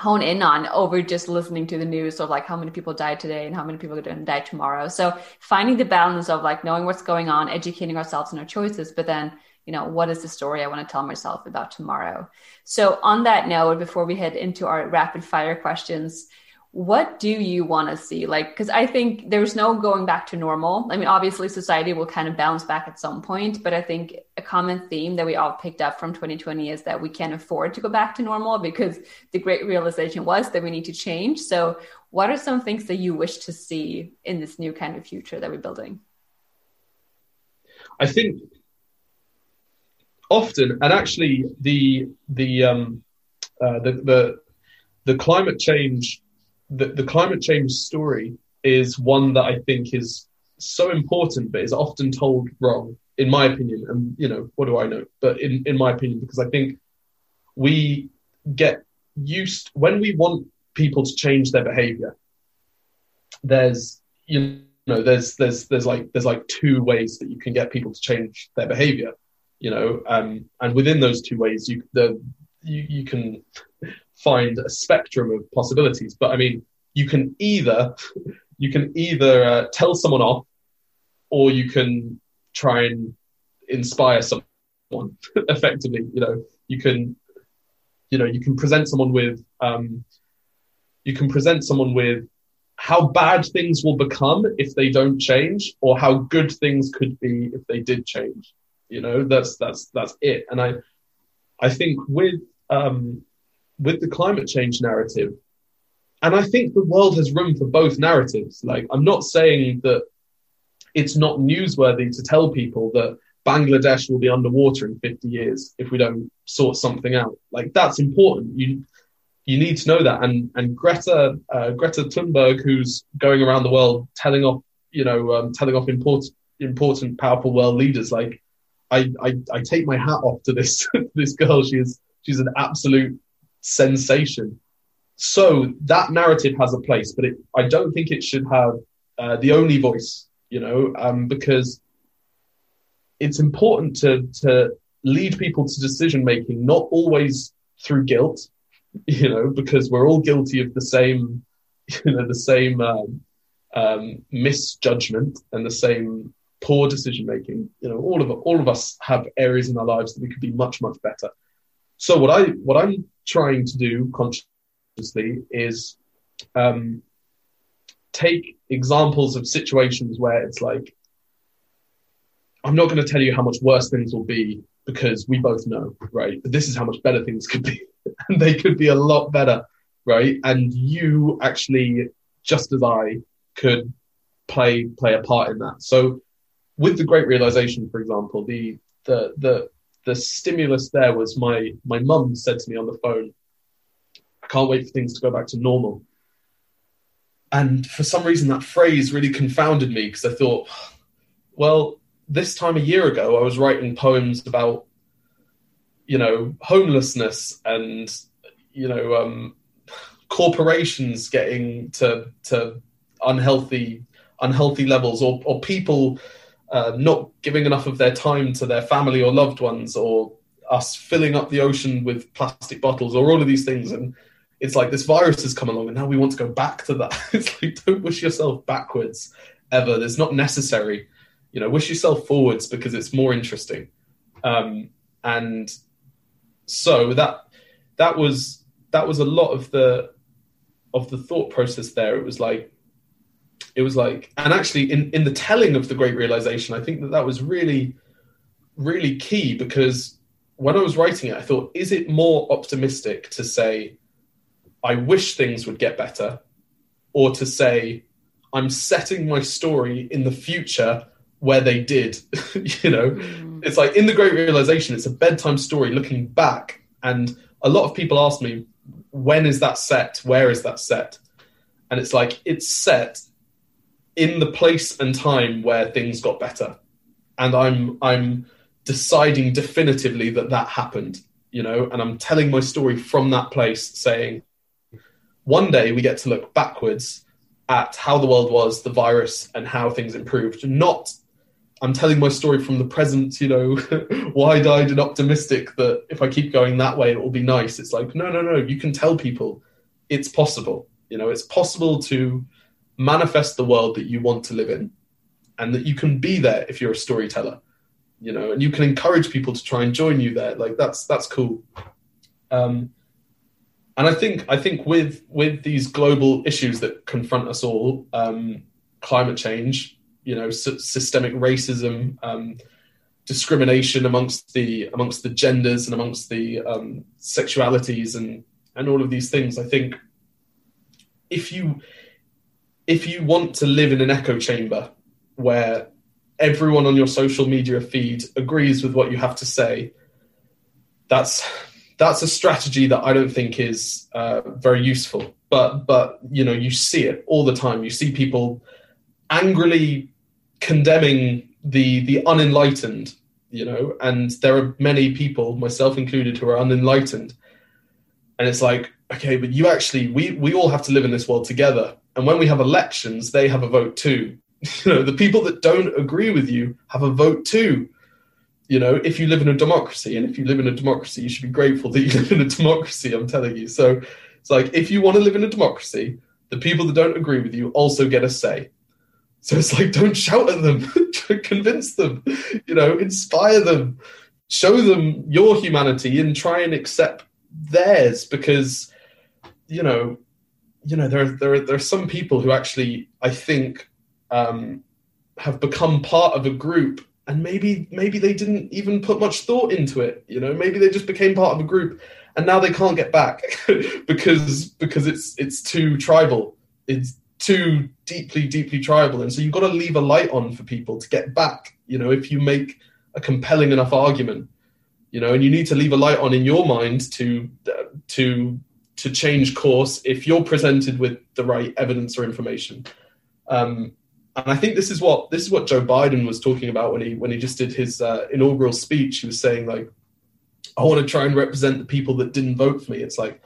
hone in on over just listening to the news of like how many people died today and how many people are going to die tomorrow. So finding the balance of like knowing what's going on, educating ourselves on our choices, but then, you know, what is the story I want to tell myself about tomorrow? So on that note, before we head into our rapid fire questions, what do you want to see? Like, because I think there's no going back to normal. I mean, obviously society will kind of bounce back at some point, but I think a common theme that we all picked up from twenty twenty is that we can't afford to go back to normal because the great realization was that we need to change. So what are some things that you wish to see in this new kind of future that we're building? I think often, and actually, the the um, uh, the, the the climate change the, the climate change story is one that I think is so important, but is often told wrong, in my opinion. And you know, what do I know? But in, in my opinion, because I think we get used when we want people to change their behaviour. There's you know there's there's there's like there's like two ways that you can get people to change their behaviour. You know, um, and within those two ways, you, the, you you can find a spectrum of possibilities. But I mean, you can either you can either uh, tell someone off, or you can try and inspire someone. Effectively, you know, you can you know you can present someone with um, you can present someone with how bad things will become if they don't change, or how good things could be if they did change. You know, that's that's that's it. And I I think with um, with the climate change narrative, and I think the world has room for both narratives. Like, I'm not saying that it's not newsworthy to tell people that Bangladesh will be underwater in fifty years if we don't sort something out. Like, that's important. You you need to know that. And and Greta uh, Greta Thunberg, who's going around the world telling off you know, um, telling off important, important, powerful world leaders. Like, I, I, I take my hat off to this this girl. She is she's an absolute sensation. So that narrative has a place, but it, I don't think it should have uh, the only voice, you know, um, because it's important to to lead people to decision making, not always through guilt, you know, because we're all guilty of the same, you know, the same um, um, misjudgment and the same poor decision making. You know, all of all of us have areas in our lives that we could be much, much better. So what I what I'm trying to do consciously is um, take examples of situations where it's like, I'm not going to tell you how much worse things will be, because we both know, right? But this is how much better things could be. And they could be a lot better, right? And you actually, just as I, could play play a part in that. So with The Great Realization, for example, the the the the stimulus there was my my mum said to me on the phone, I can't wait for things to go back to normal. And for some reason, that phrase really confounded me, because I thought, well, this time a year ago, I was writing poems about, you know, homelessness and, you know, um, corporations getting to to unhealthy unhealthy levels, or or people uh, not giving enough of their time to their family or loved ones, or us filling up the ocean with plastic bottles, or all of these things. And it's like, this virus has come along and now we want to go back to that. It's like, don't wish yourself backwards ever. It's not necessary. You know, wish yourself forwards, because it's more interesting. Um, and so that that was that was a lot of the of the thought process there. It was like it was like, and actually in, in the telling of The Great Realization, I think that that was really, really key, because when I was writing it, I thought, is it more optimistic to say, I wish things would get better, or to say, I'm setting my story in the future where they did, you know, mm. It's like in The Great Realization, it's a bedtime story looking back. And a lot of people ask me, when is that set? Where is that set? And it's like, it's set in the place and time where things got better. And I'm, I'm deciding definitively that that happened, you know, and I'm telling my story from that place, saying one day we get to look backwards at how the world was, the virus, and how things improved. Not, I'm telling my story from the present, you know, wide-eyed and optimistic that if I keep going that way, it will be nice. It's like, no, no, no, you can tell people it's possible. You know, it's possible to manifest the world that you want to live in, and that you can be there if you're a storyteller, you know, and you can encourage people to try and join you there. Like, that's that's cool. Um, and I think I think with with these global issues that confront us all, um, climate change, you know, s- systemic racism, um, discrimination amongst the amongst the genders and amongst the um, sexualities and, and all of these things. I think if you if you want to live in an echo chamber where everyone on your social media feed agrees with what you have to say, that's that's a strategy that I don't think is uh, very useful. But but you know, you see it all the time. You see people angrily condemning the the unenlightened, you know, and there are many people, myself included, who are unenlightened. And it's like, okay, but you actually, we we all have to live in this world together. And when we have elections, they have a vote too. You know, the people that don't agree with you have a vote too. You know, if you live in a democracy, and if you live in a democracy, you should be grateful that you live in a democracy, I'm telling you. So it's like, if you want to live in a democracy, the people that don't agree with you also get a say. So it's like, don't shout at them, convince them, you know, inspire them, show them your humanity and try and accept theirs. Because, you know, you know, there are, there are, there are some people who actually, I think, um, have become part of a group, and maybe, maybe they didn't even put much thought into it. You know, maybe they just became part of a group and now they can't get back because, because it's, it's too tribal. It's too deeply, deeply tribal. And so you've got to leave a light on for people to get back, you know, if you make a compelling enough argument, you know, and you need to leave a light on in your mind to, uh, to, to change course if you're presented with the right evidence or information. Um, And I think this is what this is what Joe Biden was talking about when he when he just did his uh, inaugural speech. He was saying, like, I want to try and represent the people that didn't vote for me. It's like,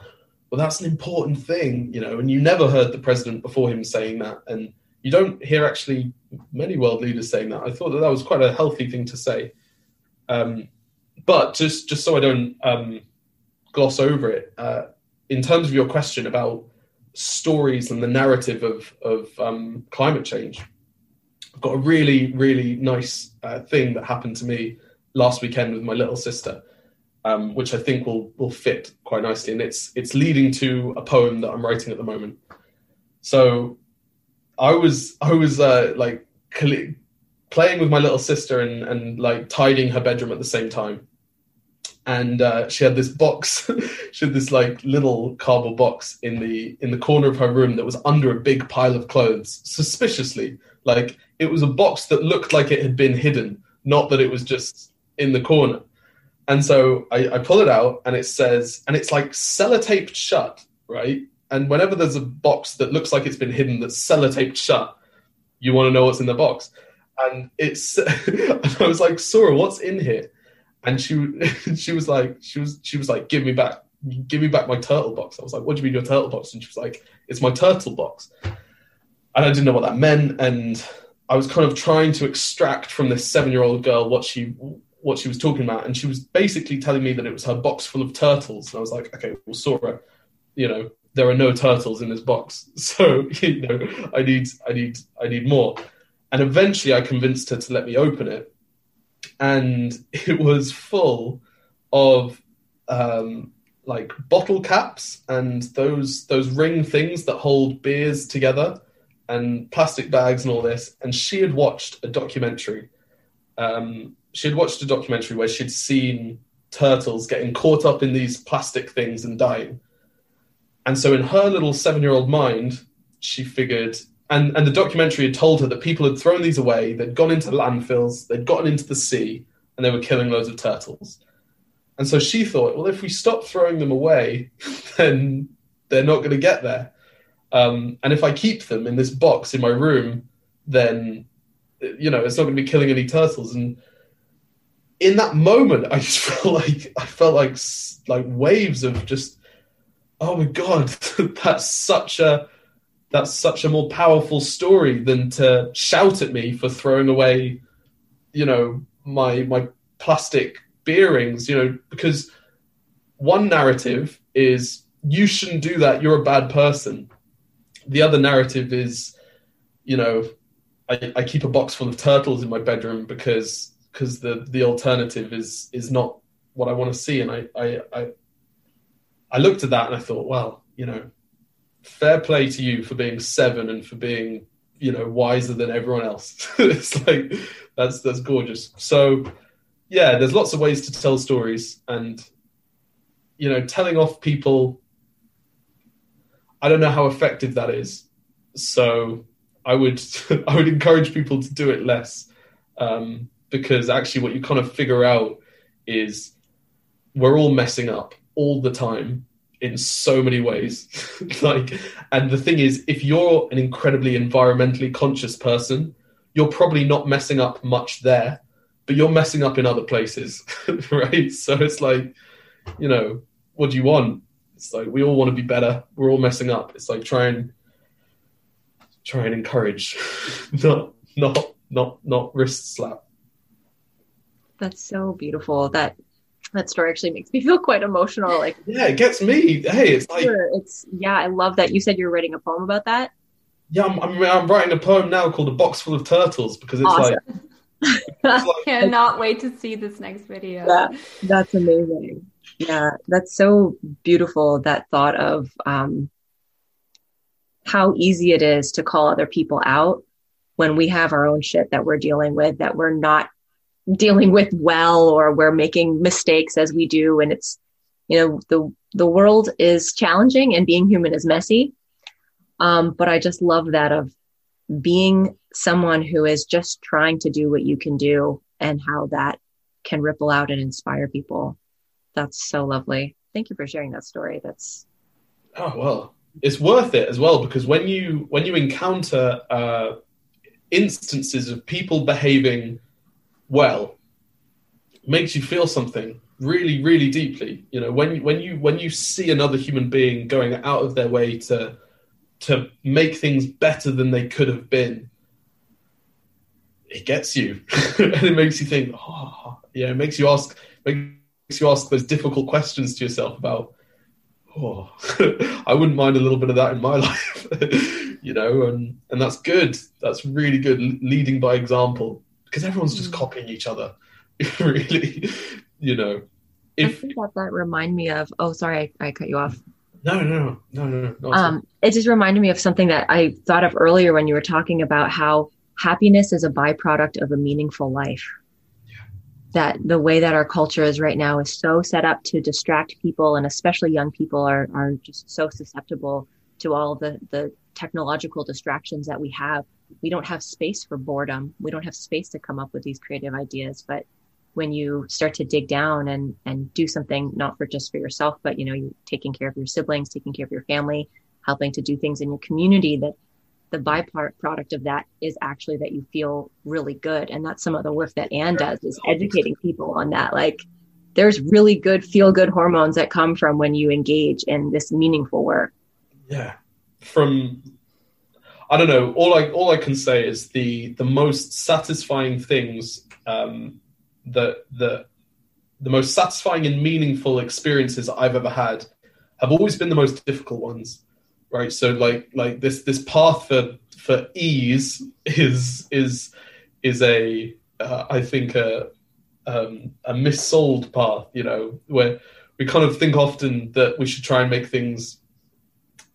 well, that's an important thing, you know, and you never heard the president before him saying that. And you don't hear actually many world leaders saying that. I thought that that was quite a healthy thing to say. Um, but just, just so I don't um, gloss over it, uh, in terms of your question about stories and the narrative of, of um, climate change, I've got a really, really nice uh, thing that happened to me last weekend with my little sister. Um, which I think will will fit quite nicely. And it's it's leading to a poem that I'm writing at the moment. So I was I was uh, like cl- playing with my little sister and, and like tidying her bedroom at the same time. And uh, she had this box, she had this like little cardboard box in the in the corner of her room that was under a big pile of clothes, suspiciously. Like, it was a box that looked like it had been hidden, not that it was just in the corner. And so I, I pull it out, and it says, and it's like sellotaped shut, right? And whenever there's a box that looks like it's been hidden that's sellotaped shut, you want to know what's in the box. And it's, and I was like, Sora, what's in here? And she, she was like, she was, she was like, give me back, give me back my turtle box. I was like, what do you mean your turtle box? And she was like, it's my turtle box. And I didn't know what that meant, and I was kind of trying to extract from this seven-year-old girl what she. what she was talking about, and she was basically telling me that it was her box full of turtles. And I was like, okay, well, Sora, you know, there are no turtles in this box. So, you know, I need, I need, I need more. And eventually I convinced her to let me open it. And it was full of um, like bottle caps and those, those ring things that hold beers together and plastic bags and all this. And she had watched a documentary, um, she'd watched a documentary where she'd seen turtles getting caught up in these plastic things and dying. And so in her little seven-year-old mind, she figured, and, and the documentary had told her that people had thrown these away, they'd gone into landfills, they'd gotten into the sea, and they were killing loads of turtles. And so she thought, well, if we stop throwing them away, then they're not going to get there. Um, and if I keep them in this box in my room, then, you know, it's not going to be killing any turtles. And in that moment, I just felt like I felt like like waves of just, oh my God, that's such a that's such a more powerful story than to shout at me for throwing away, you know, my my plastic beer rings, you know, because one narrative is you shouldn't do that, you're a bad person. The other narrative is, you know, I, I keep a box full of turtles in my bedroom because. because the, the alternative is is not what I want to see. And I, I I I looked at that and I thought, well, you know, fair play to you for being seven and for being, you know, wiser than everyone else. It's like, that's that's gorgeous. So, yeah, there's lots of ways to tell stories. And, you know, telling off people, I don't know how effective that is. So I would, I would encourage people to do it less. Um, Because actually what you kind of figure out is we're all messing up all the time in so many ways. Like, and the thing is, if you're an incredibly environmentally conscious person, you're probably not messing up much there, but you're messing up in other places, right? So it's like, you know, what do you want? It's like, we all want to be better. We're all messing up. It's like, try and, try and encourage, not, not, not, not wrist slap. That's so beautiful. That that story actually makes me feel quite emotional. Like, yeah, it gets me. Hey, it's like, it's yeah. I love that you said you're writing a poem about that. Yeah, I'm I'm, I'm writing a poem now called "A Box Full of Turtles" because it's awesome. like, it's like I cannot wait to see this next video. That, that's amazing. Yeah, that's so beautiful. That thought of um, how easy it is to call other people out when we have our own shit that we're dealing with that we're not dealing with well, or we're making mistakes as we do. And it's, you know, the, the world is challenging and being human is messy. Um, but I just love that of being someone who is just trying to do what you can do and how that can ripple out and inspire people. That's so lovely. Thank you for sharing that story. That's. Oh, well, it's worth it as well, because when you, when you encounter, uh, instances of people behaving well makes you feel something really, really deeply. You know, when when you when you see another human being going out of their way to to make things better than they could have been, it gets you, and it makes you think. Oh, yeah, it makes you ask makes you ask those difficult questions to yourself about. Oh, I wouldn't mind a little bit of that in my life, you know, and, and that's good. That's really good, leading by example, because everyone's just copying each other, really, you know. If, I think that that reminded me of, oh, sorry, I, I cut you off. No, no, no, no, no. Um, it just reminded me of something that I thought of earlier when you were talking about how happiness is a byproduct of a meaningful life. That the way that our culture is right now is so set up to distract people, and especially young people are are just so susceptible to all the, the technological distractions that we have. We don't have space for boredom. We don't have space to come up with these creative ideas. But when you start to dig down and, and do something, not for just for yourself, but, you know, you're taking care of your siblings, taking care of your family, helping to do things in your community, that the byproduct of that is actually that you feel really good. And that's some of the work that Anne does, is educating people on that. Like, there's really good feel good hormones that come from when you engage in this meaningful work. Yeah. From, I don't know, all I, all I can say is the, the most satisfying things, um, the, the, the most satisfying and meaningful experiences I've ever had have always been the most difficult ones. Right, so like like this this path for for ease is is is a uh, I think a um, a missold path. You know, where we kind of think often that we should try and make things.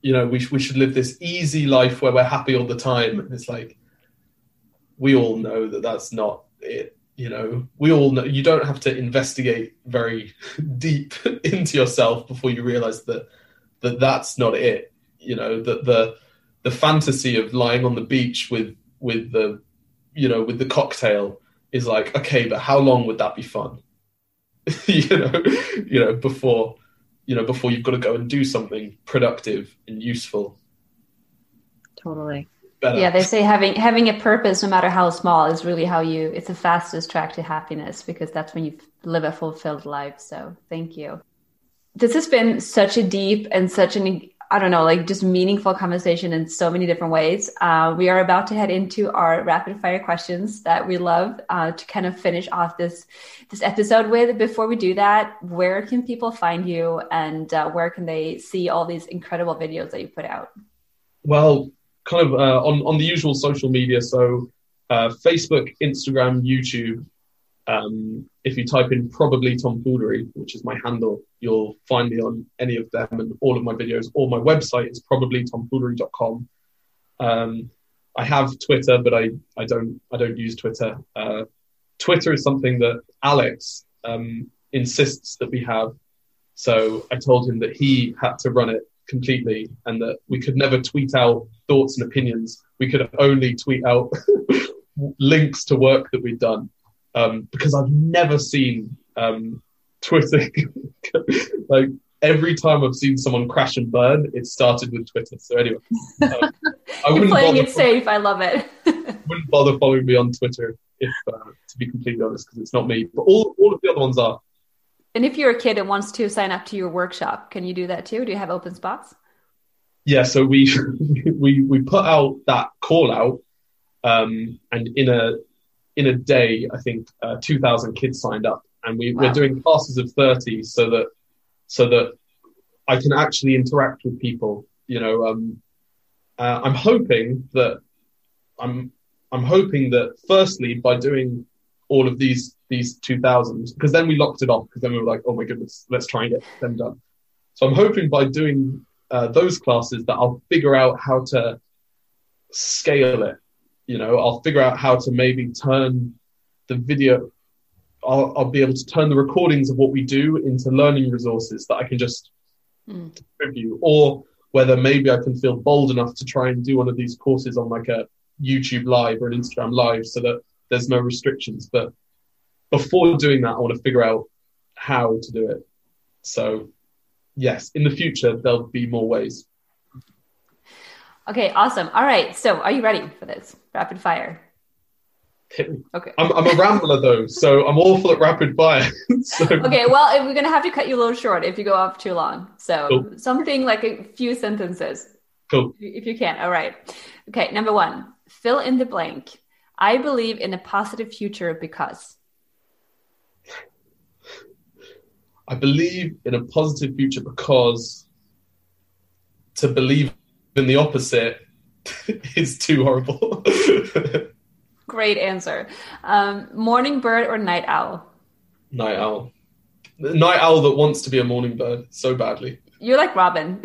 You know, we sh- we should live this easy life where we're happy all the time. And it's like, we all know that that's not it. You know, we all know you don't have to investigate very deep into yourself before you realize that that that's not it. You know, the, the the fantasy of lying on the beach with with the you know with the cocktail is like, okay, but how long would that be fun? you know, you know before you know before you've got to go and do something productive and useful. Totally. Better. Yeah, they say having having a purpose, no matter how small, is really how you. It's the fastest track to happiness, because that's when you live a fulfilled life. So thank you. This has been such a deep and such an I don't know, like just meaningful conversation in so many different ways. Uh, we are about to head into our rapid fire questions that we love uh, to kind of finish off this this episode with. Before we do that, where can people find you, and uh, where can they see all these incredible videos that you put out? Well, kind of uh, on, on the usual social media. So uh, Facebook, Instagram, YouTube. Um, if you type in probably Tom Foolery, which is my handle, you'll find me on any of them and all of my videos, or my website is probably tom foolery dot com. Um, I have Twitter, but I, I don't, I don't use Twitter. Uh, Twitter is something that Alex, um, insists that we have. So I told him that he had to run it completely, and that we could never tweet out thoughts and opinions. We could only tweet out links to work that we've done. Um, because I've never seen um, Twitter. Like, every time I've seen someone crash and burn, it started with Twitter. So anyway, um, I You're wouldn't playing it safe. Following, I love it. Wouldn't bother following me on Twitter, if, uh, to be completely honest, because it's not me. But all all of the other ones are. And if you're a kid and wants to sign up to your workshop, can you do that too? Do you have open spots? Yeah. So we we we put out that call out, um, and in a. in a day, I think uh, two thousand kids signed up, and we, wow. we're doing classes of thirty so that, so that I can actually interact with people. You know, um, uh, I'm hoping that I'm, I'm hoping that firstly, by doing all of these, these two thousand, because then we locked it off, because then we were like, oh my goodness, let's try and get them done. So I'm hoping by doing uh, those classes that I'll figure out how to scale it. You know, I'll figure out how to maybe turn the video, I'll, I'll be able to turn the recordings of what we do into learning resources that I can just mm. review, or whether maybe I can feel bold enough to try and do one of these courses on like a YouTube live or an Instagram live so that there's no restrictions. But before doing that, I want to figure out how to do it. So yes, in the future, there'll be more ways. Okay, awesome. All right. So are you ready for this? Rapid fire. Okay. I'm, I'm a rambler though, so I'm awful at rapid fire. So. Okay, well, if we're going to have to cut you a little short if you go off too long. So cool. Something like a few sentences. Cool. If you can. All right. Okay, number one, fill in the blank. I believe in a positive future because. I believe in a positive future because to believe in the opposite is too horrible. Great answer. Um, morning bird or night owl? Night owl. The night owl that wants to be a morning bird so badly. You're like Robin.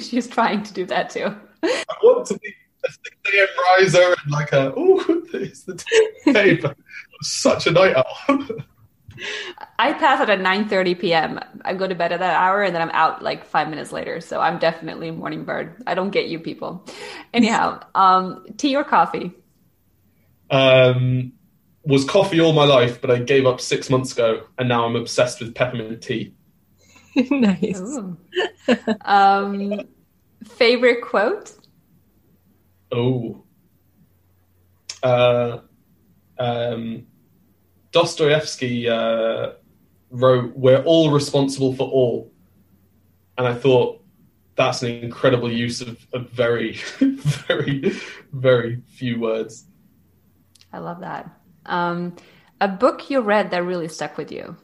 She's trying to do that too. I want to be a six a.m. riser and like a, oh, it's the day, but I'm such a night owl. I pass out at nine thirty p.m. I go to bed at that hour and then I'm out like five minutes later. So I'm definitely a morning bird. I don't get you people. Anyhow, um, tea or coffee? Um, was coffee all my life, but I gave up six months ago and now I'm obsessed with peppermint tea. Nice. um, favorite quote? Oh. Uh, um... Dostoevsky uh, wrote, "We're all responsible for all," and I thought that's an incredible use of, of very, very, very few words. I love that. Um, a book you read that really stuck with you?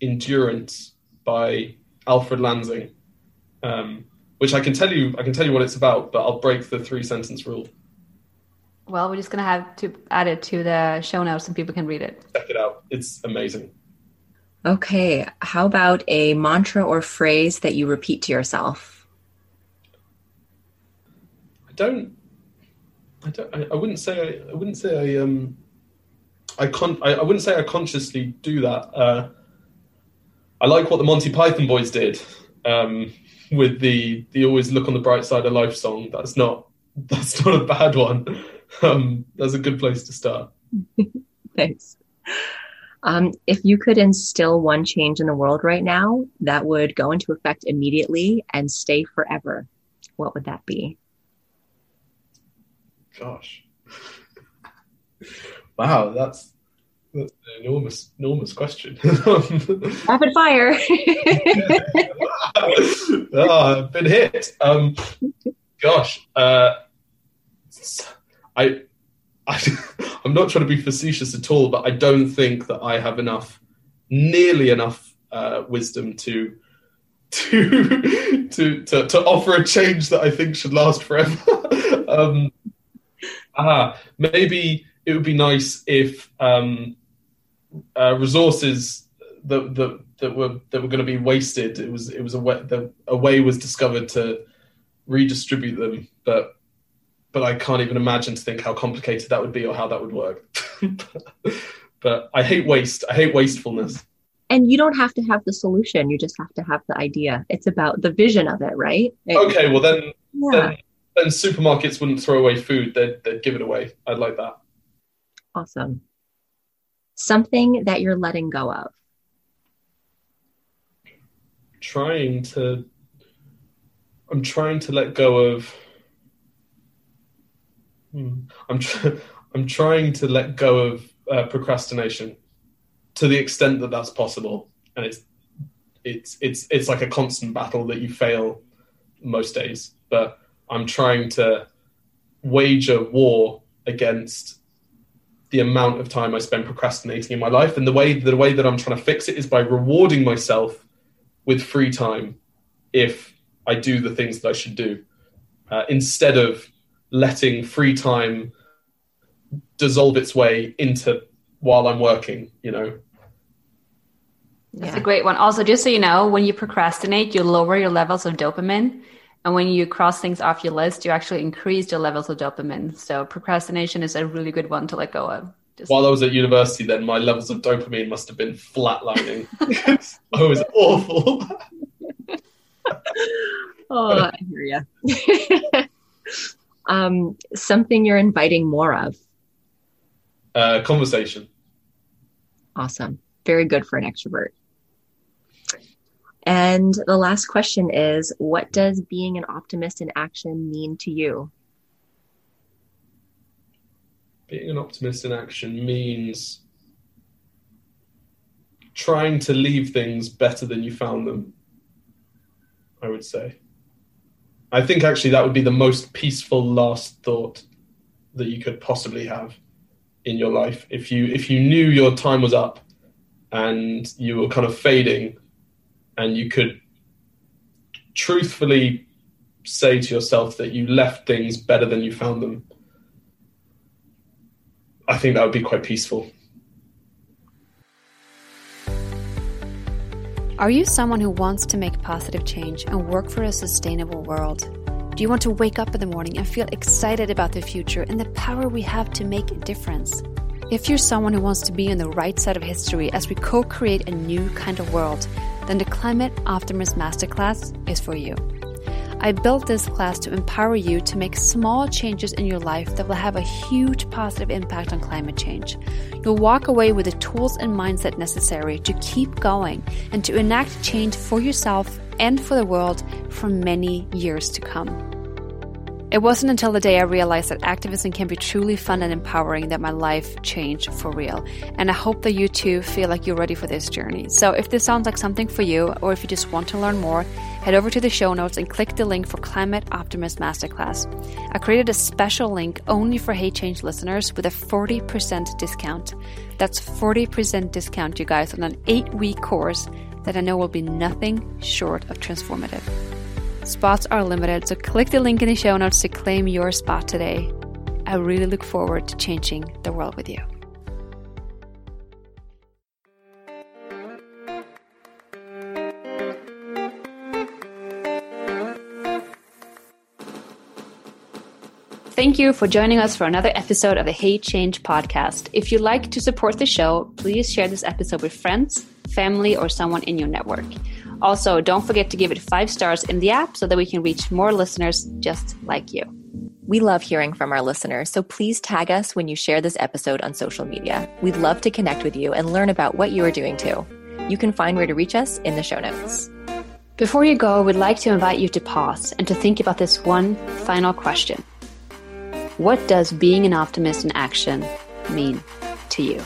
Endurance by Alfred Lansing, um, which I can tell you, I can tell you what it's about, but I'll break the three-sentence rule. Well, we're just going to have to add it to the show notes and people can read it. Check it out. It's amazing. Okay. How about a mantra or phrase that you repeat to yourself? I don't, I don't, I, I wouldn't say, I, I wouldn't say I, um, I con I, I wouldn't say I consciously do that. Uh, I like what the Monty Python boys did, um, with the, the always look on the bright side of life song. That's not, that's not a bad one. Um, that's a good place to start. Thanks. Um, if you could instill one change in the world right now that would go into effect immediately and stay forever, what would that be? Gosh. Wow, that's, that's an enormous, enormous question. Rapid fire. Oh, I've been hit. Um, gosh. Uh, I, I, I'm not trying to be facetious at all, but I don't think that I have enough, nearly enough uh, wisdom to, to, to, to, to offer a change that I think should last forever. um, ah, maybe it would be nice if um, uh, resources that that that were that were going to be wasted, it was it was a way, the, a way was discovered to redistribute them, but. But I can't even imagine to think how complicated that would be or how that would work. But I hate waste. I hate wastefulness. And you don't have to have the solution. You just have to have the idea. It's about the vision of it, right? It, okay, well then, yeah. then then supermarkets wouldn't throw away food. They'd, they'd give it away. I'd like that. Awesome. Something that you're letting go of. Trying to... I'm trying to let go of... I'm tr- I'm trying to let go of uh, procrastination to the extent that that's possible, and it's it's it's it's like a constant battle that you fail most days. But I'm trying to wage a war against the amount of time I spend procrastinating in my life, and the way the way that I'm trying to fix it is by rewarding myself with free time if I do the things that I should do, uh, instead of letting free time dissolve its way into while I'm working, you know. That's a great one. Also, just so you know, when you procrastinate, you lower your levels of dopamine. And when you cross things off your list, you actually increase your levels of dopamine. So procrastination is a really good one to let go of. Just while I was at university, then my levels of dopamine must have been flatlining. I was awful. Oh, I hear you. Um, something you're inviting more of? Uh, conversation. Awesome. Very good for an extrovert. And the last question is, what does being an optimist in action mean to you? being an optimist in action means trying to leave things better than you found them, I would say. I think actually that would be the most peaceful last thought that you could possibly have in your life. If you if you knew your time was up and you were kind of fading and you could truthfully say to yourself that you left things better than you found them, I think that would be quite peaceful. Are you someone who wants to make positive change and work for a sustainable world? Do you want to wake up in the morning and feel excited about the future and the power we have to make a difference? If you're someone who wants to be on the right side of history as we co-create a new kind of world, then the Climate Optimist Masterclass is for you. I built this class to empower you to make small changes in your life that will have a huge positive impact on climate change. You'll walk away with the tools and mindset necessary to keep going and to enact change for yourself and for the world for many years to come. It wasn't until the day I realized that activism can be truly fun and empowering that my life changed for real. And I hope that you too feel like you're ready for this journey. So if this sounds like something for you, or if you just want to learn more, head over to the show notes and click the link for Climate Optimist Masterclass. I created a special link only for Hey Change listeners with a forty percent discount. That's forty percent discount, you guys, on an eight-week course that I know will be nothing short of transformative. Spots are limited, so click the link in the show notes to claim your spot today. I really look forward to changing the world with you. Thank you for joining us for another episode of the Hey Change podcast. If you'd like to support the show, please share this episode with friends, family, or someone in your network. Also, don't forget to give it five stars in the app so that we can reach more listeners just like you. We love hearing from our listeners, so please tag us when you share this episode on social media. We'd love to connect with you and learn about what you are doing too. You can find where to reach us in the show notes. Before you go, we'd like to invite you to pause and to think about this one final question. What does being an optimist in action mean to you?